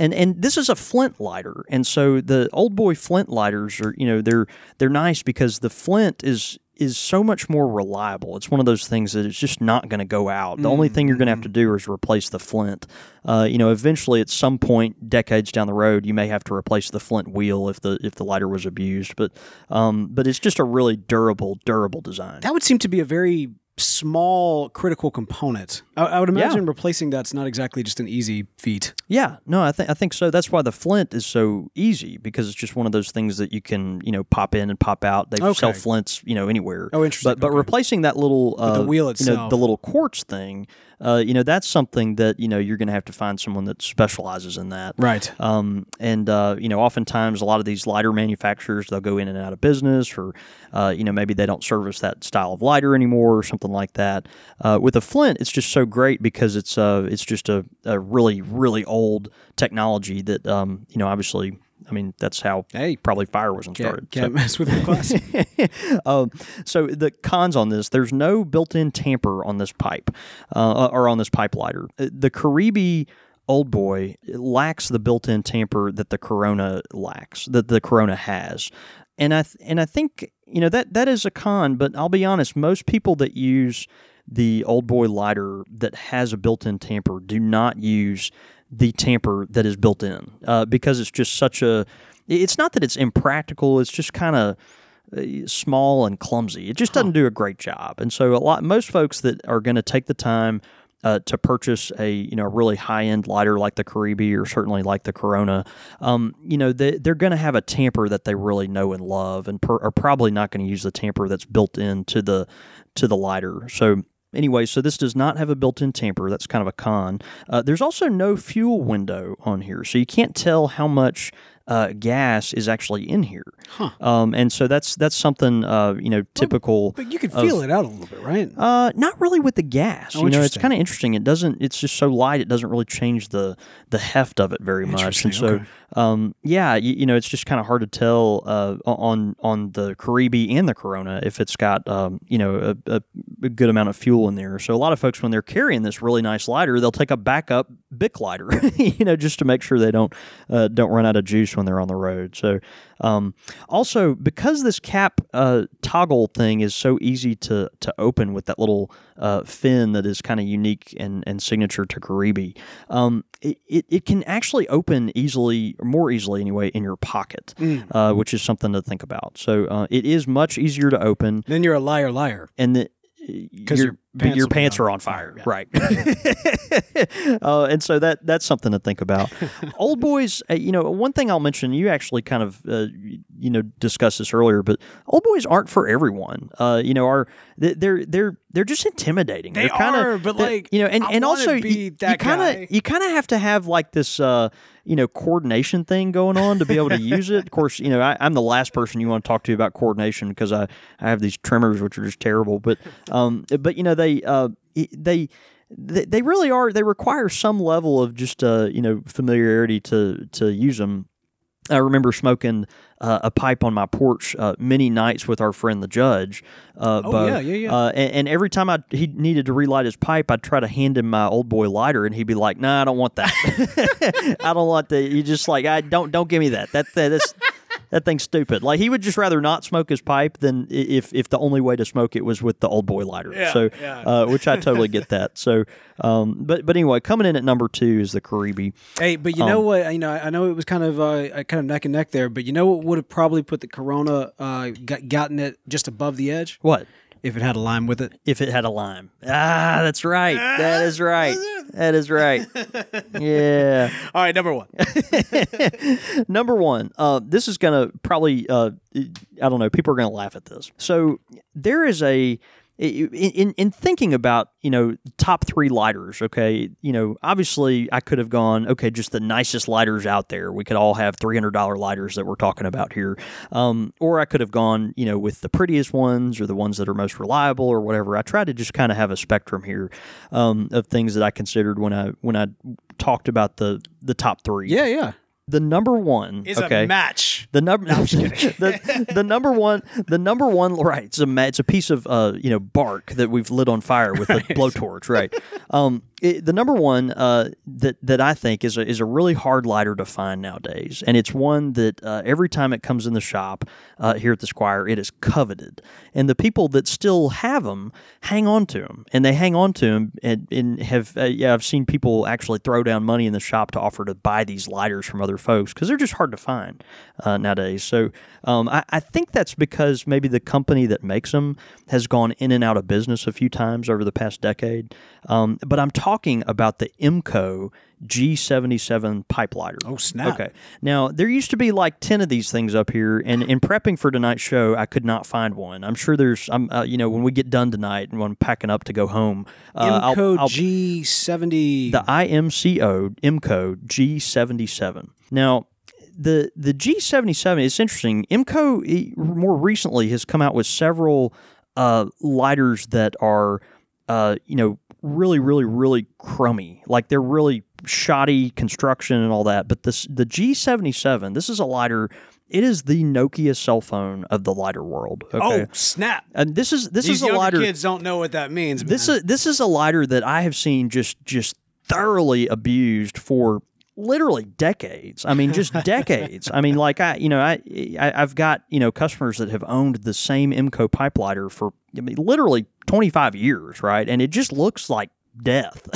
and and this is a flint lighter, and so the old boy flint lighters are you know they're they're nice because the flint is is so much more reliable. It's one of those things that it's just not going to go out. The mm-hmm. only thing you're going to have to do is replace the flint. Uh, you know, eventually at some point, decades down the road, you may have to replace the flint wheel if the if the lighter was abused. But um, but it's just a really durable, durable design. That would seem to be a very small critical component. I, I would imagine yeah. replacing that's not exactly just an easy feat. Yeah, no, I think I think so. That's why the flint is so easy, because it's just one of those things that you can, you know, pop in and pop out. They okay. sell flints, you know, anywhere. Oh, interesting. But but okay. replacing that little uh, the wheel itself, you know, the little quartz thing, uh, you know, that's something that you know you're going to have to find someone that specializes in that. Right. Um, and uh, you know, oftentimes a lot of these lighter manufacturers, they'll go in and out of business, or uh, you know, maybe they don't service that style of lighter anymore, or something. Like that. Uh, with a flint, it's just so great because it's uh, it's just a, a really, really old technology that, um, you know, obviously, I mean, that's how hey, probably fire wasn't can't, started. Can't so. mess with the class. um, so the cons on this, there's no built-in tamper on this pipe uh, or on this pipe lighter. The Caribe Old Boy lacks the built-in tamper that the Corona lacks, that the Corona has. And I th- and I think, you know, that that is a con, but I'll be honest, most people that use the Old Boy lighter that has a built-in tamper do not use the tamper that is built in uh, because it's just such a... It's not that it's impractical, it's just kind of small and clumsy. It just doesn't huh. do a great job. And so a lot most folks that are going to take the time Uh, to purchase a you know really high-end lighter like the Caribe or certainly like the Corona, um, you know they, they're going to have a tamper that they really know and love, and per, are probably not going to use the tamper that's built into the to the lighter. So anyway, so this does not have a built-in tamper. That's kind of a con. Uh, there's also no fuel window on here, so you can't tell how much uh, gas is actually in here. Huh. Um, and so that's that's something uh, you know typical. But, but you can feel of, it out a little bit, right? Uh, not really with the gas. Oh, you know, it's kind of interesting. It doesn't. It's just so light. It doesn't really change the the heft of it very much. And so, okay. um, yeah, you, you know, it's just kind of hard to tell uh, on on the Caribe and the Corona if it's got um, you know a, a, a good amount of fuel in there. So a lot of folks, when they're carrying this really nice lighter, they'll take a backup Bic lighter, you know, just to make sure they don't uh, don't run out of juice when they're on the road. So. Um, also, because this cap uh, toggle thing is so easy to, to open with that little uh, fin that is kind of unique and, and signature to Caribe, um, it, it, it can actually open easily, or more easily anyway, in your pocket, mm. uh, which is something to think about. So uh, it is much easier to open. Then you're a liar, liar. And the, Because your, your, your pants are on fire, yeah. right? uh, and so that that's something to think about. Old Boys, uh, you know, one thing I'll mention, you actually kind of, uh, you know, discussed this earlier, but Old Boys aren't for everyone. Uh, you know, are they're they're they're just intimidating. They they're kinda, are, but like you know, and, and also be you kind of you kind of have to have like this. Uh, you know, coordination thing going on to be able to use it. Of course, you know, I, I'm the last person you want to talk to about coordination because I, I have these tremors, which are just terrible. But, um, but you know, they, uh, they, they, they really are, they require some level of just, uh, you know, familiarity to, to use them. I remember smoking uh, a pipe on my porch uh, many nights with our friend the judge. Uh, oh, Bo, yeah, yeah, yeah. Uh, and, and every time I he needed to relight his pipe, I'd try to hand him my Old Boy lighter, and he'd be like, "Nah, I don't want that. I don't want that." You just like, I don't don't give me that. That that that's. That thing's stupid. Like, he would just rather not smoke his pipe than if if the only way to smoke it was with the Old Boy lighter. Yeah, so, yeah. Uh, which I totally get that. So, um, but but anyway, coming in at number two is the Caribe. Hey, but you um, know what? You know, I know it was kind of uh, kind of neck and neck there, but you know what would have probably put the Corona uh, got, gotten it just above the edge? What? If it had a lime with it? If it had a lime. Ah, that's right. That is right. That is right. Yeah. All right, number one. Number one. Uh, this is going to probably, uh, I don't know, people are going to laugh at this. So there is a... In in thinking about, you know, top three lighters, okay, you know, obviously I could have gone, okay, just the nicest lighters out there. We could all have three hundred dollars lighters that we're talking about here. Um, or I could have gone, you know, with the prettiest ones or the ones that are most reliable or whatever. I tried to just kind of have a spectrum here um, of things that I considered when I when I talked about the, the top three. Yeah, yeah. The number one is okay, a match. The number, no, I'm just kidding. the, the number one, the number one, right? It's a it's a piece of uh, you know bark that we've lit on fire with right. a blowtorch, right? Um, it, the number one uh, that that I think is a, is a really hard lighter to find nowadays, and it's one that uh, every time it comes in the shop uh, here at the Squire, it is coveted. And the people that still have them hang on to them, and they hang on to them, and, and have uh, yeah, I've seen people actually throw down money in the shop to offer to buy these lighters from other folks because they're just hard to find uh, nowadays. So um, I, I think that's because maybe the company that makes them has gone in and out of business a few times over the past decade. Um, but I'm talking about the IMCO G seventy-seven pipe lighter. Oh, snap. Okay. Now, there used to be like ten of these things up here, and in prepping for tonight's show, I could not find one. I'm sure there's, I'm, uh, you know, when we get done tonight and when I'm packing up to go home. Uh, IMCO G seventy. The I M C O, IMCO G seventy-seven. Now, The the G seventy-seven, it's interesting. IMCO more recently has come out with several uh, lighters that are, uh, you know, really, really, really crummy. Like they're really shoddy construction and all that. But this the G seventy-seven, this is a lighter. It is the Nokia cell phone of the lighter world. Okay? Oh, snap. And this is this These is a lighter. Kids don't know what that means, man. This is this is a lighter that I have seen just just thoroughly abused for literally decades. I mean, just decades. I mean, like I, you know, I, I, I've got, you know, customers that have owned the same IMCO pipe lighter for I mean, literally twenty-five years, right? And it just looks like death,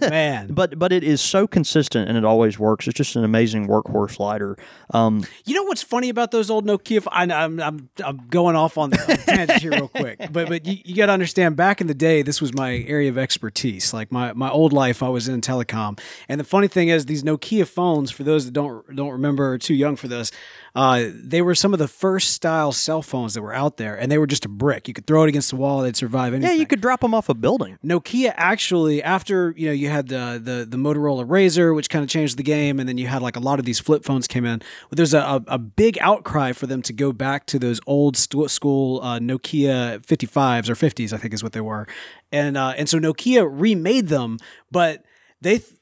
man. But but it is so consistent and it always works. It's just an amazing workhorse lighter. Um, you know what's funny about those old Nokia? I, I'm I'm I'm going off on the tangent here real quick, but but you, you got to understand. Back in the day, this was my area of expertise. Like my my old life, I was in telecom. And the funny thing is, these Nokia phones, for those that don't don't remember, or too young for this. Uh, they were some of the first style cell phones that were out there, and they were just a brick. You could throw it against the wall; they'd survive anything. Yeah, you could drop them off a building. Nokia actually, after you know, you had the the, the Motorola Razr, which kind of changed the game, and then you had like a lot of these flip phones came in. But there's a, a, a big outcry for them to go back to those old st- school uh, Nokia fifty-fives or fifties, I think is what they were, and uh, and so Nokia remade them, but they. Th-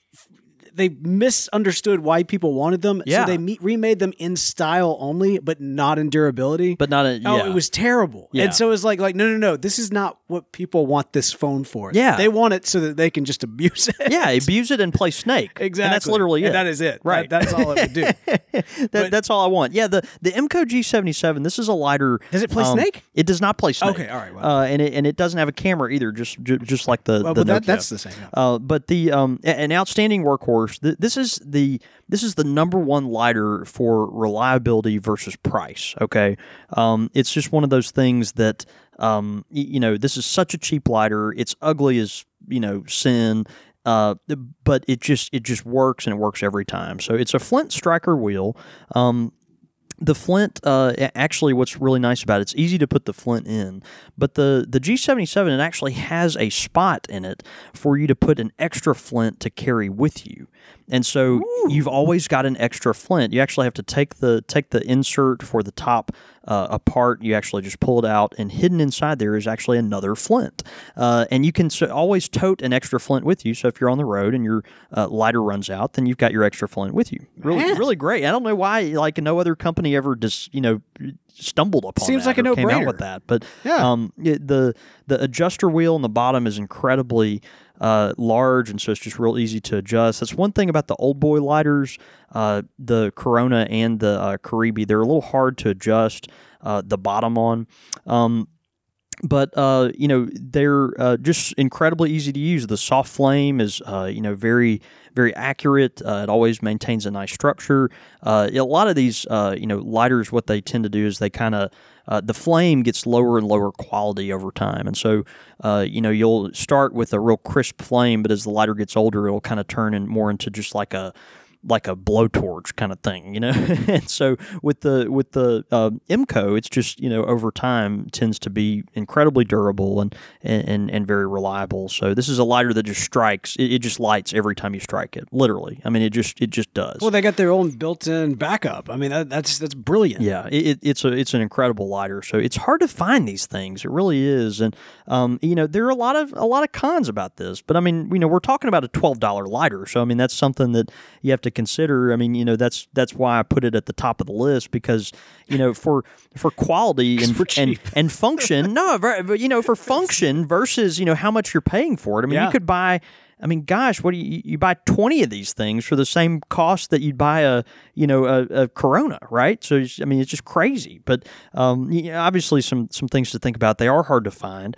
They misunderstood why people wanted them, yeah. So they me- remade them in style only, but not in durability. But not in, yeah. Oh, it was terrible. Yeah. And so it was like, like, no, no, no, this is not what people want this phone for. Yeah. They want it so that they can just abuse it. Yeah, abuse it and play Snake. Exactly. And that's literally and it. That is it. Right. That, that's all it would do. that, but, that's all I want. Yeah, the, the IMCO G seventy-seven, this is a lighter. Does it play um, Snake? It does not play Snake. Okay, all right. Well, uh, and, it, and it doesn't have a camera either, just ju- just like the, well, the but that, that's the same. Yeah. Uh, but the um, an outstanding workhorse. This is the this is the number one lighter for reliability versus price. Okay, um, it's just one of those things that um, you know. This is such a cheap lighter. It's ugly as you know sin, uh, but it just it just works and it works every time. So it's a Flint Striker wheel. Um, The flint, uh, actually, what's really nice about it, it's easy to put the flint in, but the, the G seventy-seven, it actually has a spot in it for you to put an extra flint to carry with you. And so Ooh. You've always got an extra flint. You actually have to take the take the insert for the top uh, apart. You actually just pull it out, and hidden inside there is actually another flint. Uh, and you can so always tote an extra flint with you. So if you're on the road and your uh, lighter runs out, then you've got your extra flint with you. Really, yeah. really great. I don't know why like no other company ever just you know stumbled upon. Seems that like a no brainer with that. But yeah. um, it, the the adjuster wheel on the bottom is incredibly. Uh, large, and so it's just real easy to adjust. That's one thing about the old boy lighters, uh, the Corona and the uh, Caribe. They're a little hard to adjust uh, the bottom on. Um, But, uh, you know, they're uh, just incredibly easy to use. The soft flame is, uh, you know, very, very accurate. Uh, it always maintains a nice structure. Uh, a lot of these, uh, you know, lighters, what they tend to do is they kind of, uh, the flame gets lower and lower quality over time. And so, uh, you know, you'll start with a real crisp flame, but as the lighter gets older, it'll kind of turn in more into just like a, like a blowtorch kind of thing, you know. And so with the with the uh, IMCO, it's just you know over time tends to be incredibly durable and and and very reliable. So this is a lighter that just strikes. It, it just lights every time you strike it. Literally, I mean, it just it just does. Well, they got their own built-in backup. I mean, that, that's that's brilliant. Yeah, it, it's a it's an incredible lighter. So it's hard to find these things. It really is. And um, you know, there are a lot of a lot of cons about this. But I mean, you know, we're talking about a twelve dollar lighter. So I mean, that's something that you have to. To consider. I mean, you know, that's that's why I put it at the top of the list because, you know, for for quality and and, and function, no, you know, for function versus, you know, how much you're paying for it. I mean, yeah. you could buy I mean, gosh, what do you, you buy twenty of these things for the same cost that you'd buy a, you know, a, a Corona, right? So, I mean, it's just crazy. But um, you know, obviously some, some things to think about. They are hard to find.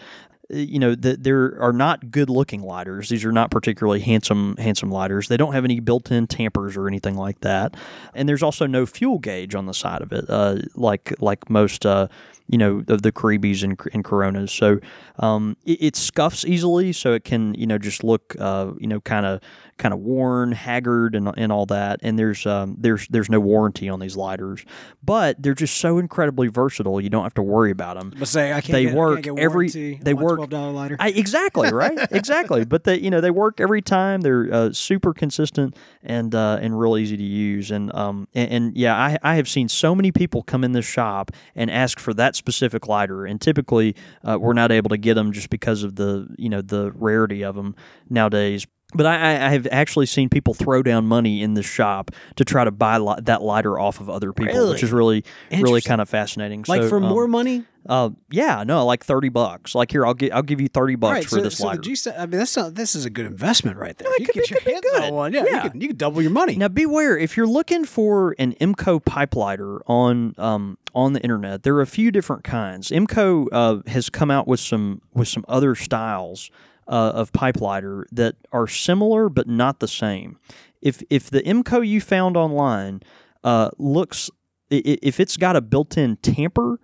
You know, the, there are not good-looking lighters. These are not particularly handsome handsome lighters. They don't have any built-in tampers or anything like that. And there's also no fuel gauge on the side of it, uh, like like most, uh, you know, of the Coribis and, and Coronas. So um, it, it scuffs easily, so it can, you know, just look, uh, you know, kind of kind of worn, haggard, and and all that. And there's um, there's there's no warranty on these lighters, but they're just so incredibly versatile. You don't have to worry about them. But say I can't. They get, work I can't get every. They work. twelve dollar lighter. I, exactly, right? Exactly. But they, you know, they work every time. They're uh, super consistent and uh, and real easy to use. And um and, and yeah, I I have seen so many people come in this shop and ask for that specific lighter, and typically uh, we're not able to get them just because of the you know the rarity of them nowadays. But I, I have actually seen people throw down money in the shop to try to buy li- that lighter off of other people, really? Which is really, really kind of fascinating. Like so, for um, more money? Uh, yeah, no, like thirty bucks. Like here, I'll give I'll give you thirty bucks right, for so, this so lighter. The G- I mean, that's not. This is a good investment right there. No, it you could get be, your hands on one. Yeah, yeah. You, could, you could double your money. Now beware if you're looking for an IMCO pipe lighter on um on the internet. There are a few different kinds. IMCO uh, has come out with some with some other styles. Uh, of pipe lighter that are similar but not the same. If if the IMCO you found online uh, looks, if it's got a built-in tamper,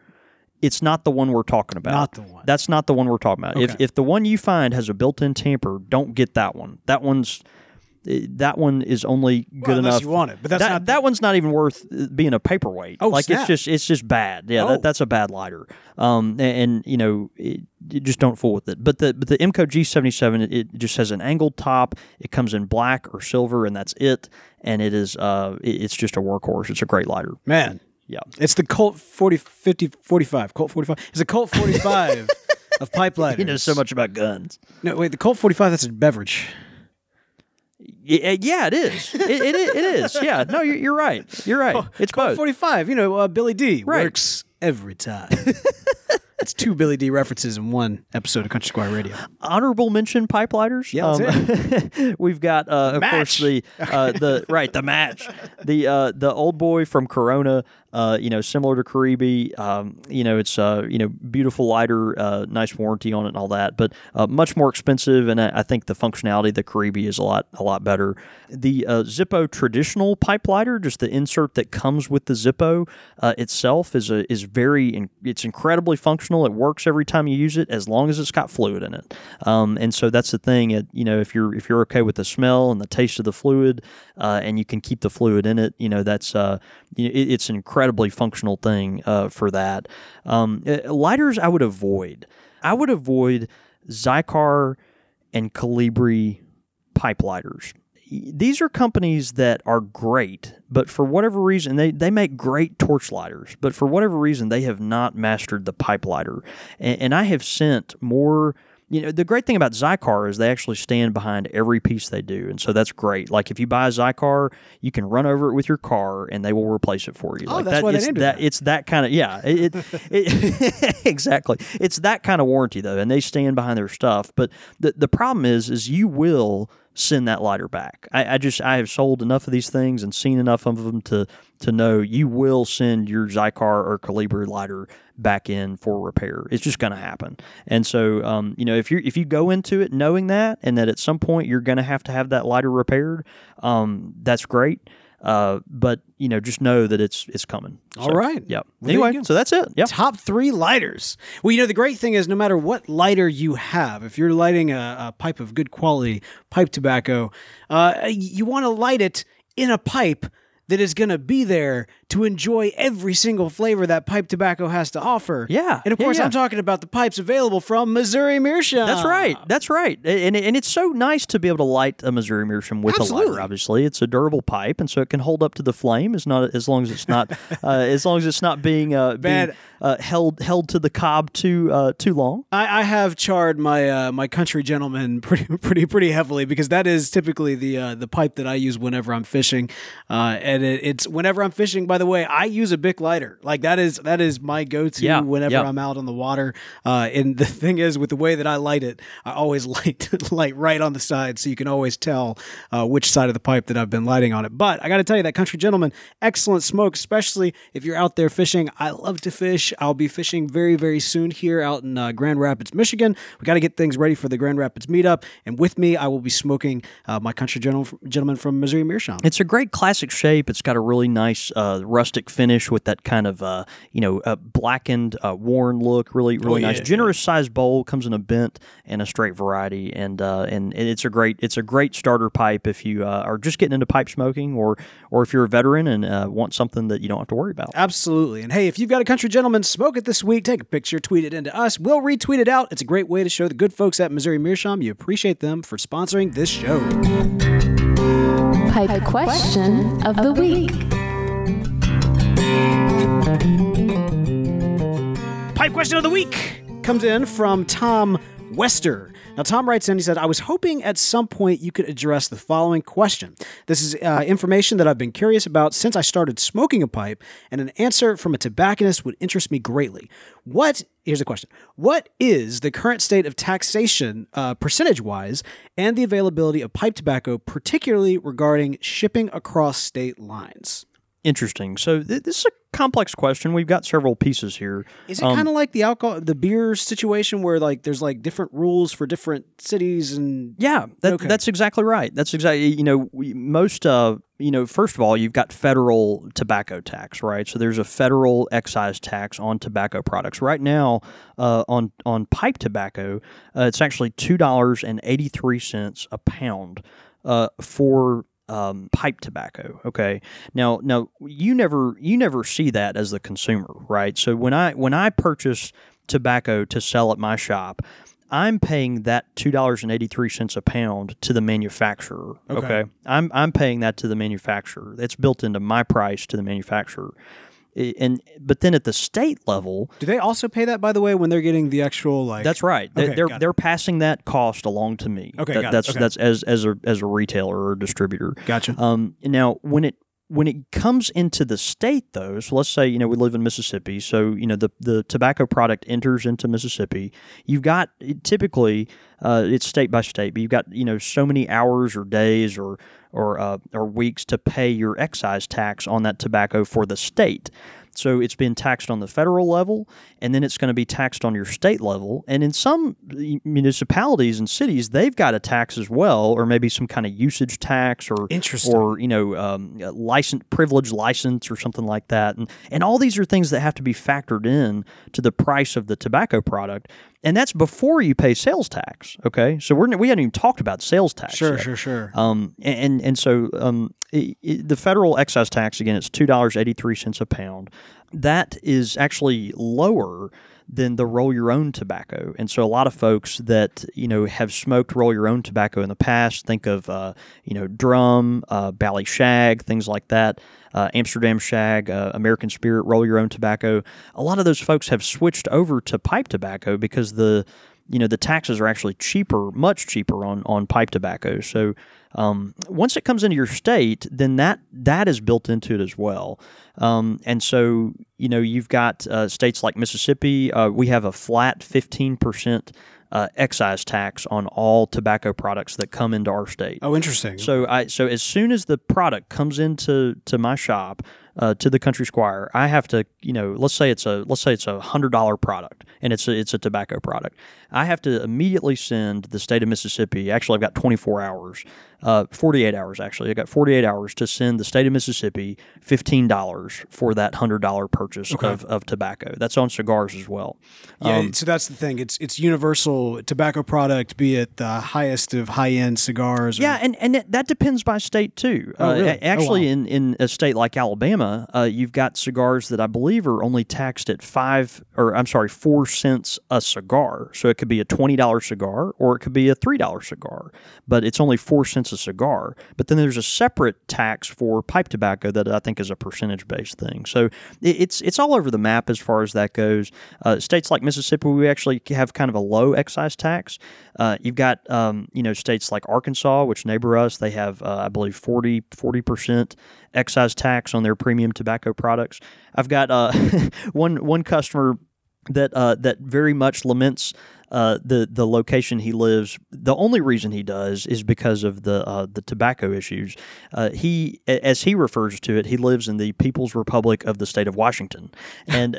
it's not the one we're talking about. Not the one. That's not the one we're talking about. Okay. If if the one you find has a built-in tamper, don't get that one. That one's. That one is only good well, unless enough. You want it, but that's that, not the... that one's not even worth being a paperweight. Oh, like snap. it's just it's just bad. Yeah, oh. that, that's a bad lighter. Um, and, and you know, it, you just don't fool with it. But the but the IMCO G seventy-seven, it, it just has an angled top. It comes in black or silver, and that's it. And it is uh, it, it's just a workhorse. It's a great lighter, man. Yeah, it's the Colt forty, fifty, forty-five. Colt forty-five. It's a Colt forty-five of pipe lighters. You know so much about guns. No, wait, the Colt forty-five. That's a beverage. Yeah, it is. It, it, it is. Yeah. No, you're, you're right. You're right. Oh, it's both. forty-five, you know, uh, Billy D right. works every time. It's two Billy D references in one episode of Country Squire Radio. Honorable mention pipe lighters. Yeah, that's um, it. We've got, uh, of match. course, the uh, the right the match, the uh, the old boy from Corona. Uh, you know, similar to Caribe. Um, you know, it's uh, you know, beautiful lighter, uh, nice warranty on it, and all that, but uh, much more expensive. And I, I think the functionality of the Caribe is a lot, a lot better. The uh, Zippo traditional pipe lighter, just the insert that comes with the Zippo uh, itself, is a is very, in, it's incredibly functional. It works every time you use it, as long as it's got fluid in it. Um, and so that's the thing. It, you know, if you're if you're okay with the smell and the taste of the fluid, uh, and you can keep the fluid in it, you know that's uh, you know, it, it's an incredibly functional thing uh, for that. Um, lighters, I would avoid. I would avoid Xikar and Colibri pipe lighters. These are companies that are great, but for whatever reason, they, they make great torch lighters, but for whatever reason, they have not mastered the pipe lighter. And, and I have sent more... You know, the great thing about Xikar is they actually stand behind every piece they do, and so that's great. Like, if you buy a Xikar, you can run over it with your car, and they will replace it for you. Oh, like, that's that, why they didn't that, do that. It's that kind of, yeah, it, it, exactly. It's that kind of warranty, though, and they stand behind their stuff. But the the problem is, is you will send that lighter back. I, I just, I have sold enough of these things and seen enough of them to to know you will send your Xikar or Colibri lighter back in for repair. It's just going to happen. And so, um, you know, if you if you go into it knowing that, and that at some point you're going to have to have that lighter repaired, um, that's great. Uh, but you know, just know that it's it's coming. So, all right. Yep. Well, anyway, so that's it. Yep. Top three lighters. Well, you know, the great thing is, no matter what lighter you have, if you're lighting a, a pipe of good quality pipe tobacco, uh, you want to light it in a pipe that is going to be there to enjoy every single flavor that pipe tobacco has to offer. Yeah. And of course, yeah, yeah. I'm talking about the pipes available from Missouri Meerschaum. That's right. That's right. And and it's so nice to be able to light a Missouri Meerschaum with Absolutely. a lighter, obviously. It's a durable pipe, and so it can hold up to the flame as not as long as it's not uh, as long as it's not being uh, being uh, held held to the cob too uh, too long. I, I have charred my uh, my Country Gentleman pretty pretty pretty heavily, because that is typically the uh, the pipe that I use whenever I'm fishing. Uh, and and it, it's whenever I'm fishing. By the way, I use a Bic lighter. Like that is that is my go-to yeah, whenever yeah. I'm out on the water. Uh, and the thing is, with the way that I light it, I always light light right on the side, so you can always tell uh, which side of the pipe that I've been lighting on it. But I got to tell you, that Country Gentleman, excellent smoke, especially if you're out there fishing. I love to fish. I'll be fishing very very soon here out in uh, Grand Rapids, Michigan. We got to get things ready for the Grand Rapids meetup, and with me, I will be smoking uh, my Country Gentleman from Missouri Meerschaum. It's a great classic shape. It's got a really nice uh, rustic finish with that kind of uh, you know uh, blackened, uh, worn look. Really, really oh, yeah, nice. Generous yeah. size bowl. Comes in a bent and a straight variety, and uh, and it's a great it's a great starter pipe if you uh, are just getting into pipe smoking, or or if you're a veteran and uh, want something that you don't have to worry about. Absolutely. And hey, if you've got a Country Gentleman, smoke it this week. Take a picture, tweet it into us. We'll retweet it out. It's a great way to show the good folks at Missouri Meerschaum you appreciate them for sponsoring this show. Pipe question of the week. Pipe question of the week comes in from Tom Wester. Now, Tom writes in, he said, I was hoping at some point you could address the following question. This is uh, information that I've been curious about since I started smoking a pipe, and an answer from a tobacconist would interest me greatly. What, here's the question, what is the current state of taxation uh, percentage-wise and the availability of pipe tobacco, particularly regarding shipping across state lines? Interesting. So th- this is a complex question. We've got several pieces here. Is it um, kind of like the alcohol, the beer situation, where like there's like different rules for different cities and yeah, that, okay. that's exactly right. That's exactly you know we, most uh you know first of all, you've got federal tobacco tax, right? So there's a federal excise tax on tobacco products right now. Uh, on on pipe tobacco, uh, it's actually two dollars and eighty three cents a pound uh, for. Um, pipe tobacco. Okay. Now, now you never you never see that as the consumer, right? So when I when I purchase tobacco to sell at my shop, I'm paying that two dollars and eighty three cents a pound to the manufacturer. Okay. okay. I'm I'm paying that to the manufacturer. That's built into my price to the manufacturer. And but then at the state level, do they also pay that? By the way, when they're getting the actual like that's right, okay, they're they're it. passing that cost along to me. Okay, that, got that's it. Okay. that's as as a as a retailer or a distributor. Gotcha. Um, now when it when it comes into the state though, so let's say you know we live in Mississippi, so you know the the tobacco product enters into Mississippi. You've got typically uh, it's state by state, but you've got you know so many hours or days or. or uh, or weeks to pay your excise tax on that tobacco for the state. So it's been taxed on the federal level, and then it's going to be taxed on your state level. And in some municipalities and cities, they've got a tax as well, or maybe some kind of usage tax or, or you know, um, license, privilege license or something like that. And, and all these are things that have to be factored in to the price of the tobacco product. And that's before you pay sales tax, okay? So we're, we haven't even talked about sales tax. Sure, yet. sure, sure. Um, and, and so um, it, it, the federal excise tax, again, it's two dollars and eighty-three cents a pound. That is actually lower than the roll-your-own tobacco. And so a lot of folks that, you know, have smoked roll-your-own tobacco in the past, think of, uh, you know, drum, uh, Bally Shag, things like that, uh, Amsterdam Shag, uh, American Spirit, roll-your-own tobacco. A lot of those folks have switched over to pipe tobacco because the, you know, the taxes are actually cheaper, much cheaper on, on pipe tobacco. So um, once it comes into your state, then that that is built into it as well. Um, and so, you know, you've got uh, states like Mississippi. Uh, we have a flat fifteen percent uh, excise tax on all tobacco products that come into our state. Oh, interesting. So I so as soon as the product comes into to my shop, Uh, to the Country Squire, I have to, you know, let's say it's a let's say it's a hundred dollar product, and it's a, it's a tobacco product. I have to immediately send the state of Mississippi. Actually, I've got twenty-four hours, uh, forty-eight hours actually. I got forty-eight hours to send the state of Mississippi fifteen dollars for that hundred dollar purchase okay. of, of tobacco. That's on cigars as well. Yeah, um, so that's the thing. It's it's universal tobacco product, be it the highest of high end cigars. Or... Yeah, and and it, that depends by state too. Oh, really? uh, actually, oh, wow. in, in a state like Alabama. Uh, you've got cigars that I believe are only taxed at five, or I'm sorry, four cents a cigar. So it could be a twenty dollar cigar or it could be a three dollar cigar, but it's only four cents cents a cigar. But then there's a separate tax for pipe tobacco that I think is a percentage-based thing. So it's it's all over the map as far as that goes. Uh, states like Mississippi, we actually have kind of a low excise tax. Uh, you've got um, you know states like Arkansas, which neighbor us. They have uh, I believe forty percent excise tax on their premium tobacco products. I've got uh, one one customer that uh, that very much laments uh, the the location he lives. The only reason he does is because of the uh, the tobacco issues. Uh, he, as he refers to it, he lives in the People's Republic of the state of Washington, and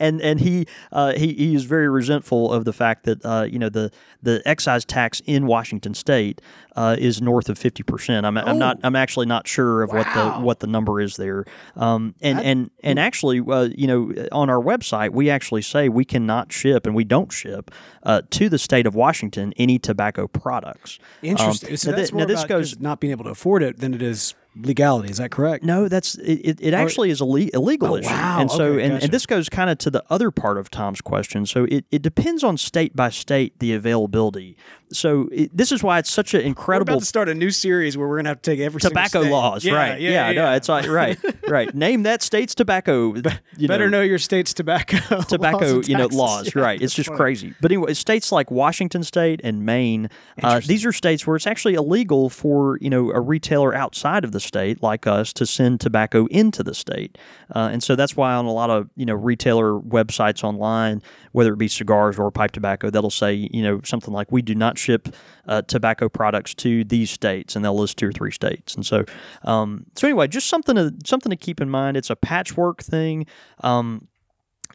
and and he uh, he he is very resentful of the fact that uh, you know the the excise tax in Washington state uh, is north of fifty percent. I'm, oh. I'm not I'm actually not sure of wow. what the what the number is there. Um, and, that, and and actually uh, you know on our website, we actually say we cannot ship and we don't ship uh, to the state of Washington any tobacco products. Interesting. Um, so now that's th- more now this about goes not being able to afford it than it is legality. Is that correct? No, that's it. It actually is a le- illegal oh, issue. Wow. And so, okay, and, gotcha. and this goes kind of to the other part of Tom's question. So it, it depends on state by state the availability. So it, this is why it's such an incredible. We're about to start a new series where we're going to have to take every tobacco laws. Yeah, right? Yeah, yeah, yeah, yeah. No, it's all, right, right. Name that state's tobacco. Be- you better know. know your state's tobacco tobacco laws you know laws. Yeah, right. It's just funny. Crazy. But anyway, states like Washington State and Maine, uh, these are states where it's actually illegal for you know a retailer outside of the state like us to send tobacco into the state, uh, and so that's why on a lot of you know retailer websites online, whether it be cigars or pipe tobacco, that'll say you know something like we do not ship uh, tobacco products to these states, and they'll list two or three states. And so, um, so anyway, just something to something to keep in mind. It's a patchwork thing. Um,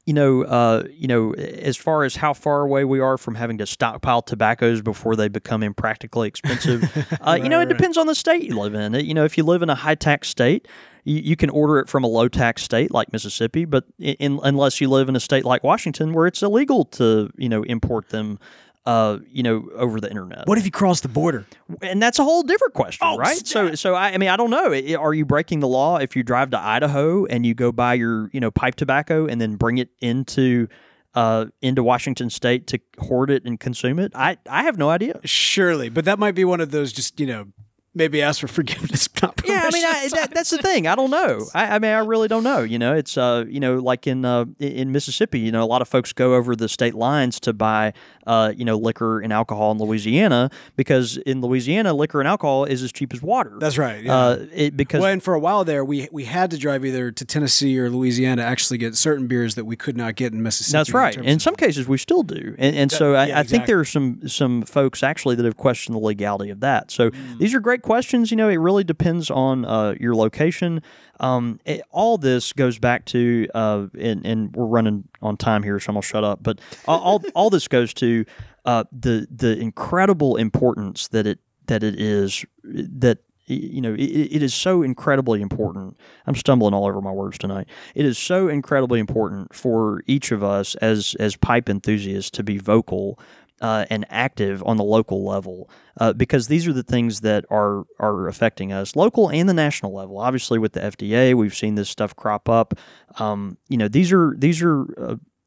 You know, uh, you know, as far as how far away we are from having to stockpile tobaccos before they become impractically expensive, uh, right, you know, it right. depends on the state you live in. You know, if you live in a high-tax state, you, you can order it from a low-tax state like Mississippi, but in, unless you live in a state like Washington where it's illegal to, you know, import them. Uh, you know, over the internet. What if you cross the border? And that's a whole different question, oh, right? Snap. So, so I, I mean, I don't know. It, are you breaking the law if you drive to Idaho and you go buy your, you know, pipe tobacco and then bring it into, uh, into Washington State to hoard it and consume it? I, I have no idea. Surely, but that might be one of those just, you know. Maybe ask for forgiveness, not permission. Yeah, I mean, I, that, that's the thing. I don't know. I, I mean, I really don't know. You know, it's, uh, you know, like in uh, in Mississippi, you know, a lot of folks go over the state lines to buy, uh, you know, liquor and alcohol in Louisiana because in Louisiana, liquor and alcohol is as cheap as water. That's right. Yeah. Uh, it, because well, and for a while there, we we had to drive either to Tennessee or Louisiana to actually get certain beers that we could not get in Mississippi. That's right. In, in some cases, we still do. And, and so yeah, I, exactly. I think there are some, some folks actually that have questioned the legality of that. So mm. these are great questions. You know, it really depends on uh, your location. Um, it, all this goes back to, uh, and, and we're running on time here, so I'm gonna shut up. But all all this goes to uh, the the incredible importance that it that it is that you know it, it is so incredibly important. I'm stumbling all over my words tonight. It is so incredibly important for each of us as as pipe enthusiasts to be vocal. Uh, and active on the local level uh, because these are the things that are are affecting us, local and the national level. Obviously, with the F D A, we've seen this stuff crop up. Um, you know, these are these are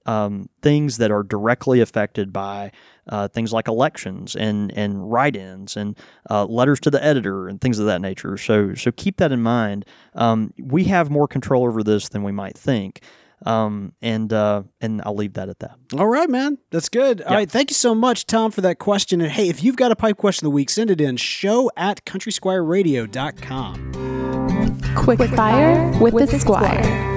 uh, um, things that are directly affected by uh, things like elections and and write-ins and uh, letters to the editor and things of that nature. So so keep that in mind. Um, we have more control over this than we might think. Um and uh and I'll leave that at that. All right, man. That's good. Yep. All right, thank you so much, Tom, for that question. And hey, if you've got a pipe question of the week, send it in show at country squire radio dot com. Quick fire with the Squire.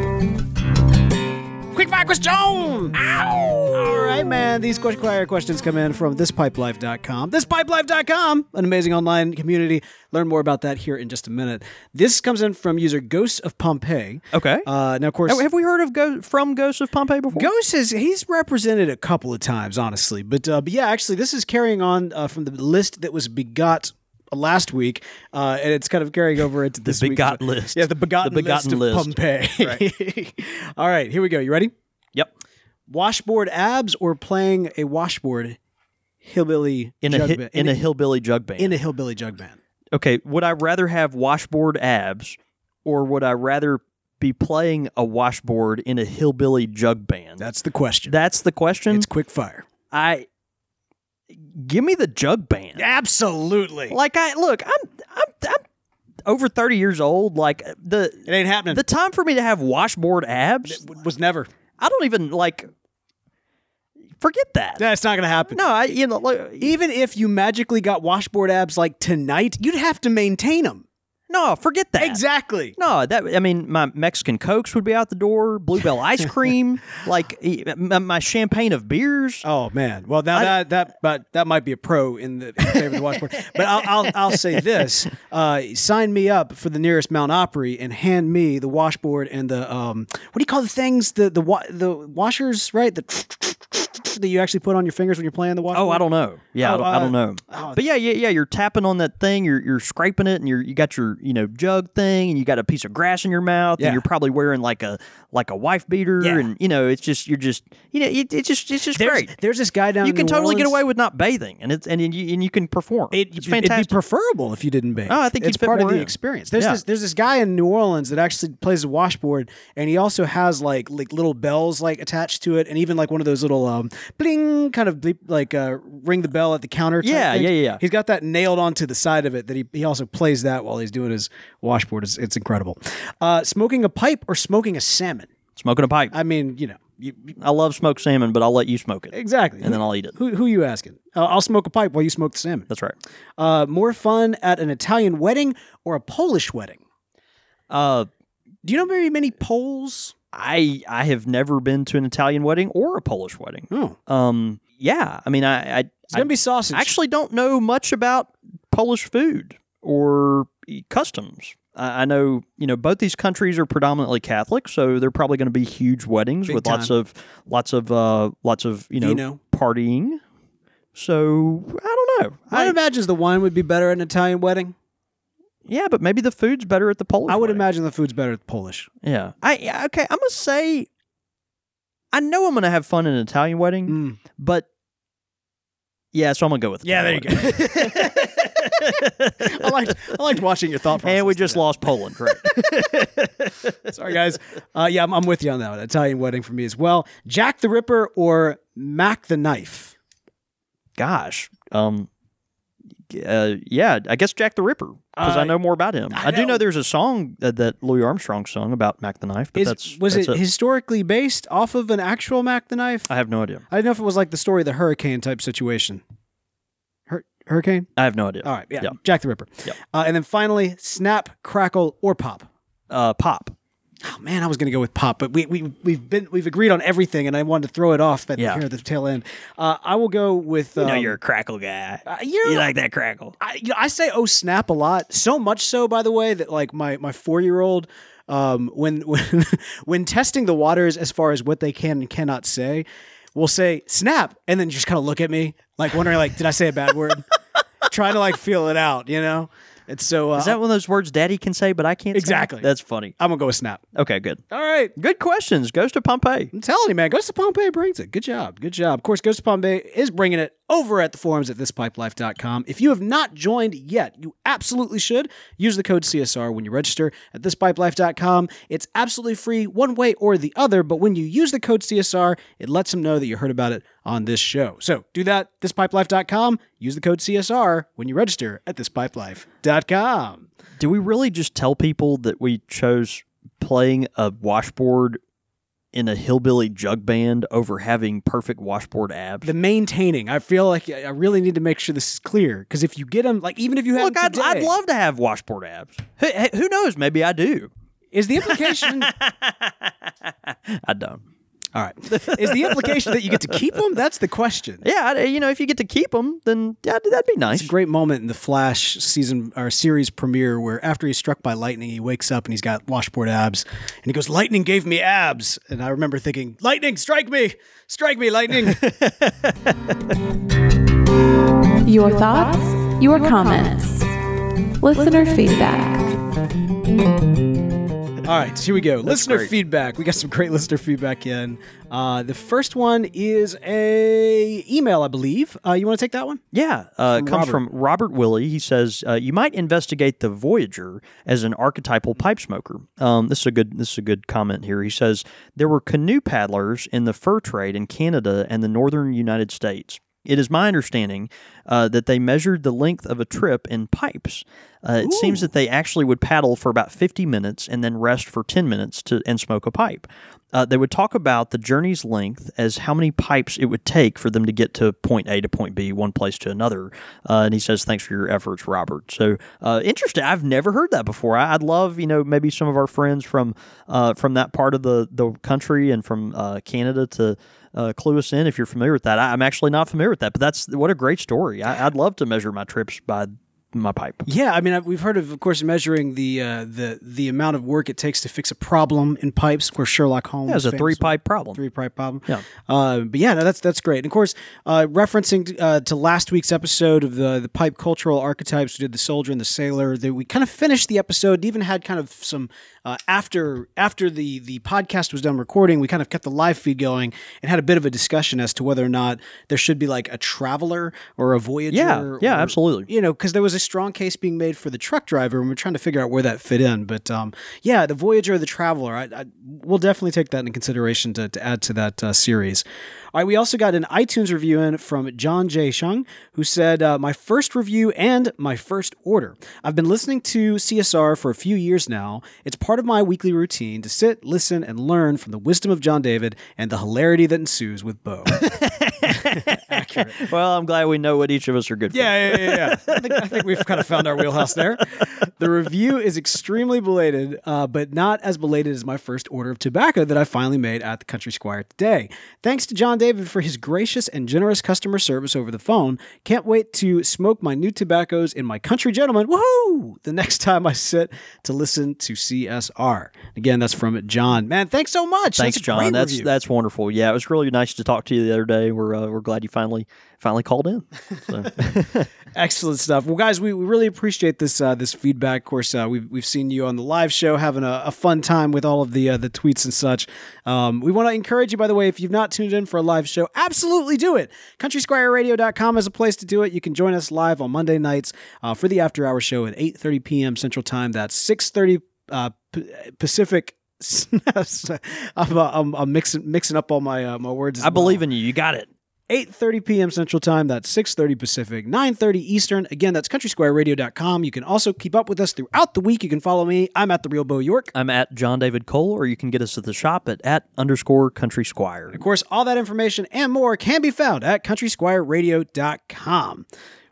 Quick fire question! Ow! All right, man. These quick fire questions come in from this pipe life dot com. this pipe life dot com, an amazing online community. Learn more about that here in just a minute. This comes in from user Ghost of Pompeii. Okay. Uh, now, of course, have we heard of Go- from Ghost of Pompeii before? Ghost is he's represented a couple of times, honestly, but uh, but yeah, actually, this is carrying on uh, from the list that was begot. Last week, uh, and it's kind of carrying over into this the begot week. list. Yeah, the begotten, the begotten list, list of Pompeii. Right. All right, here we go. You ready? Yep. Washboard abs or playing a washboard hillbilly in jug a hi- band? in a hillbilly jug band in a hillbilly jug band. Okay, would I rather have washboard abs or would I rather be playing a washboard in a hillbilly jug band? That's the question. That's the question. It's quick fire. I. give me the jug band. Absolutely. Like I look, I'm I'm, I'm over thirty years old. Like the it ain't happening. The time for me to have washboard abs it was never. I don't even like. Forget that. That's not going to happen. No, I, you know, like, even if you magically got washboard abs like tonight, you'd have to maintain them. No, forget that. Exactly. No, that I mean, my Mexican Cokes would be out the door. Bluebell ice cream, like my champagne of beers. Oh man, well now I, that that but that might be a pro in the in favor of the washboard. But I'll, I'll I'll say this: uh, sign me up for the nearest Mount Opry and hand me the washboard and the um, what do you call the things the the wa- the washers, right? The that you actually put on your fingers when you're playing the washboard? Oh, I don't know. Yeah, oh, I, don't, uh, I don't know. Oh. But yeah, yeah, yeah. You're tapping on that thing. You're you're scraping it, and you're you got your you know jug thing, and you got a piece of grass in your mouth, yeah. and you're probably wearing like a like a wife beater, yeah. and you know it's just you're just you know it, it's just it's just there's, great. There's this guy down. You in can New totally Orleans. Get away with not bathing, and it's and you and you can perform. It, it's fantastic. It'd be preferable if you didn't bathe. Oh, I think it's part of in. the experience. There's yeah. this there's this guy in New Orleans that actually plays the washboard, and he also has like like little bells like attached to it, and even like one of those little um. bling, kind of bleep, like uh, ring the bell at the counter. Yeah, yeah, yeah. He's got that nailed onto the side of it that he, he also plays that while he's doing his washboard. It's, it's incredible. Uh, smoking a pipe or smoking a salmon? Smoking a pipe. I mean, you know. You, you, I love smoked salmon, but I'll let you smoke it. Exactly. And who, then I'll eat it. Who, who are you asking? Uh, I'll smoke a pipe while you smoke the salmon. That's right. Uh, more fun at an Italian wedding or a Polish wedding? Uh, Do you know very many Poles? I I have never been to an Italian wedding or a Polish wedding. Oh. Um, yeah. I mean, I, I it's gonna I, be sausage. I actually don't know much about Polish food or customs. I, I know you know both these countries are predominantly Catholic, so they're probably going to be huge weddings Big with time. lots of lots of uh, lots of you know, you know partying. So I don't know. I'd I, imagine the wine would be better at an Italian wedding. Yeah, but maybe the food's better at the Polish. I would wedding. imagine the food's better at the Polish. Yeah. I yeah, okay, I'm going to say, I know I'm going to have fun in an Italian wedding, mm. but yeah, so I'm going to go with it. Yeah, Italian there you wedding. go. I liked I liked watching your thought process. And we just today. lost Poland, right? Sorry, guys. Uh, yeah, I'm, I'm with you on that one. Italian wedding for me as well. Jack the Ripper or Mac the Knife? Gosh. Um... Uh, yeah, I guess Jack the Ripper, because uh, I know more about him. I, I do know there's a song that, that Louis Armstrong sung about Mac the Knife. But Is, that's, was that's it, it historically based off of an actual Mac the Knife? I have no idea. I don't know if it was like the story of the Hurricane type situation. Hur- hurricane? I have no idea. All right, yeah, yeah. Jack the Ripper. Yeah. Uh, and then finally, Snap, Crackle, or Pop? Uh, pop. Oh man, I was going to go with Pop, but we we we've been we've agreed on everything, and I wanted to throw it off at yeah. here at the tail end. Uh, I will go with. Um, you know, you're a crackle guy. Uh, you know, like that crackle. I, you know, I say oh snap a lot, so much so by the way that like my my four year old. Um, when when when testing the waters as far as what they can and cannot say, will say snap, and then just kind of look at me like wondering like did I say a bad word? Trying to like feel it out, you know. It's so uh, is that one of those words Daddy can say, but I can't? Exactly. Say? That's funny. I'm gonna go with snap. Okay, good. All right, good questions. Ghost of Pompeii. I'm telling you, man. Ghost of Pompeii brings it. Good job. Good job. Of course, Ghost of Pompeii is bringing it over at the forums at this pipe life dot com. If you have not joined yet, you absolutely should use the code C S R when you register at this pipe life dot com. It's absolutely free, one way or the other. But when you use the code C S R, it lets them know that you heard about it on this show. So do that. this pipe life dot com. Use the code C S R when you register at this pipe life dot com. Do we really just tell people that we chose playing a washboard in a hillbilly jug band over having perfect washboard abs? The maintaining. I feel like I really need to make sure this is clear, because if you get them, like even if you have Look, I'd, today, I'd love to have washboard abs. Who, who knows? Maybe I do. Is the implication... I don't. All right. Is the implication that you get to keep them? That's the question. Yeah, you know, if you get to keep them, then yeah, that'd be nice. It's a great moment in the Flash season or series premiere where after he's struck by lightning, he wakes up and he's got washboard abs, and he goes, "Lightning gave me abs," and I remember thinking, "Lightning, strike me, strike me, lightning." Your thoughts, your comments, listener feedback. All right, here we go. That's listener great. feedback. We got some great listener feedback in. Uh, the first one is a email, I believe. Uh, you want to take that one? Yeah. Uh, it comes Robert. from Robert Willie. He says, uh, you might investigate the Voyager as an archetypal pipe smoker. Um, this is a good This is a good comment here. He says, there were canoe paddlers in the fur trade in Canada and the northern United States. It is my understanding uh, that they measured the length of a trip in pipes. Uh, it Ooh. seems that they actually would paddle for about fifty minutes and then rest for ten minutes to and smoke a pipe. Uh, they would talk about the journey's length as how many pipes it would take for them to get to point A to point B, one place to another. Uh, and he says, thanks for your efforts, Robert. So uh, interesting. I've never heard that before. I, I'd love, you know, maybe some of our friends from uh, from that part of the, the country and from uh, Canada to Uh, clue us in if you're familiar with that. I, I'm actually not familiar with that, but that's what a great story. I, I'd love to measure my trips by my pipe. Yeah, I mean, I, we've heard of, of course, measuring the uh, the the amount of work it takes to fix a problem in pipes. Of course, Sherlock Holmes. Yeah, it was a three pipe problem. Three pipe problem. Yeah. Uh, but yeah, no, that's that's great. And of course, uh, referencing uh, to last week's episode of the the pipe cultural archetypes, we did the soldier and the sailor. That we kind of finished the episode. Even had kind of some. Uh, after after the, the podcast was done recording, we kind of kept the live feed going and had a bit of a discussion as to whether or not there should be like a traveler or a voyager. Yeah, yeah, or, absolutely. You know, because there was a strong case being made for the truck driver, and we we're trying to figure out where that fit in. But um, yeah, the voyager or the traveler, I, I, we'll definitely take that into consideration to, to add to that uh, series. All right, we also got an iTunes review in from John J. Shung, who said, uh, my first review and my first order. I've been listening to C S R for a few years now. It's part of my weekly routine to sit, listen, and learn from the wisdom of John David and the hilarity that ensues with Bo. Accurate. Well, I'm glad we know what each of us are good for. Yeah, yeah, yeah. yeah. I, think, I think we've kind of found our wheelhouse there. The review is extremely belated, uh, but not as belated as my first order of tobacco that I finally made at the Country Squire today. Thanks to John David for his gracious and generous customer service over the phone. Can't wait to smoke my new tobaccos in my Country Gentleman. Woohoo! The next time I sit to listen to C S R. Again, that's from John. Man, thanks so much. Thanks, that's John. That's review. That's wonderful. Yeah, it was really nice to talk to you the other day. We're uh, we're glad you found. Finally, finally called in. So. Excellent stuff. Well, guys, we, we really appreciate this uh, this feedback. Of course, uh, we've we've seen you on the live show having a, a fun time with all of the uh, the tweets and such. Um, we want to encourage you, by the way, if you've not tuned in for a live show, absolutely do it. country squire radio dot com is a place to do it. You can join us live on Monday nights uh, for the after hour show at eight thirty p.m. Central Time. That's six thirty uh, P- Pacific. I'm, uh, I'm, I'm mixing mixing up all my uh, my words. I well. believe in you. You got it. eight thirty p.m. Central Time, that's six thirty Pacific, nine thirty Eastern. Again, that's country squire radio dot com. You can also keep up with us throughout the week. You can follow me. I'm at The Real Bo York. I'm at John David Cole, or you can get us at the shop at at underscore Country Squire. And of course, all that information and more can be found at country squire radio dot com.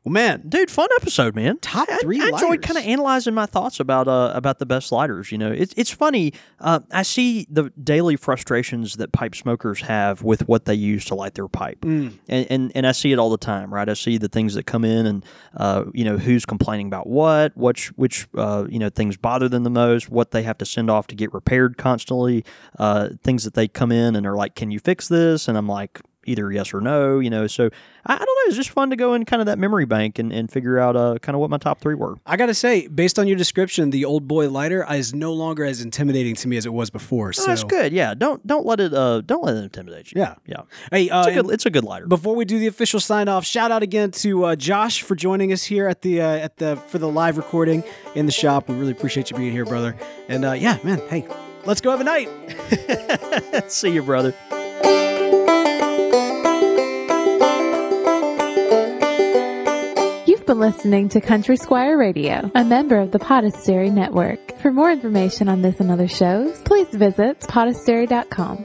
Well, man, dude, fun episode, man. Top three I, I lighters. I enjoyed kind of analyzing my thoughts about uh, about the best lighters. You know, it's it's funny. Uh, I see the daily frustrations that pipe smokers have with what they use to light their pipe, mm. and, and and I see it all the time, right? I see the things that come in, and uh, you know, who's complaining about what, which which uh, you know things bother them the most, what they have to send off to get repaired constantly, uh, things that they come in and are like, "Can you fix this?" And I'm like, either yes or no, you know, so I, I don't know. It's just fun to go in kind of that memory bank and, and figure out uh, kind of what my top three were. I got to say, based on your description, the old boy lighter is no longer as intimidating to me as it was before. So oh, that's good. Yeah. Don't, don't let it, uh, don't let it intimidate you. Yeah. Yeah. Hey, uh, it's, a good, it's a good lighter. Before we do the official sign off, shout out again to uh, Josh for joining us here at the, uh, at the, for the live recording in the shop. We really appreciate you being here, brother. And uh, yeah, man, hey, let's go have a night. See you, brother. You've been listening to Country Squire Radio, a member of the Podestary Network. For more information on this and other shows, please visit podestary dot com.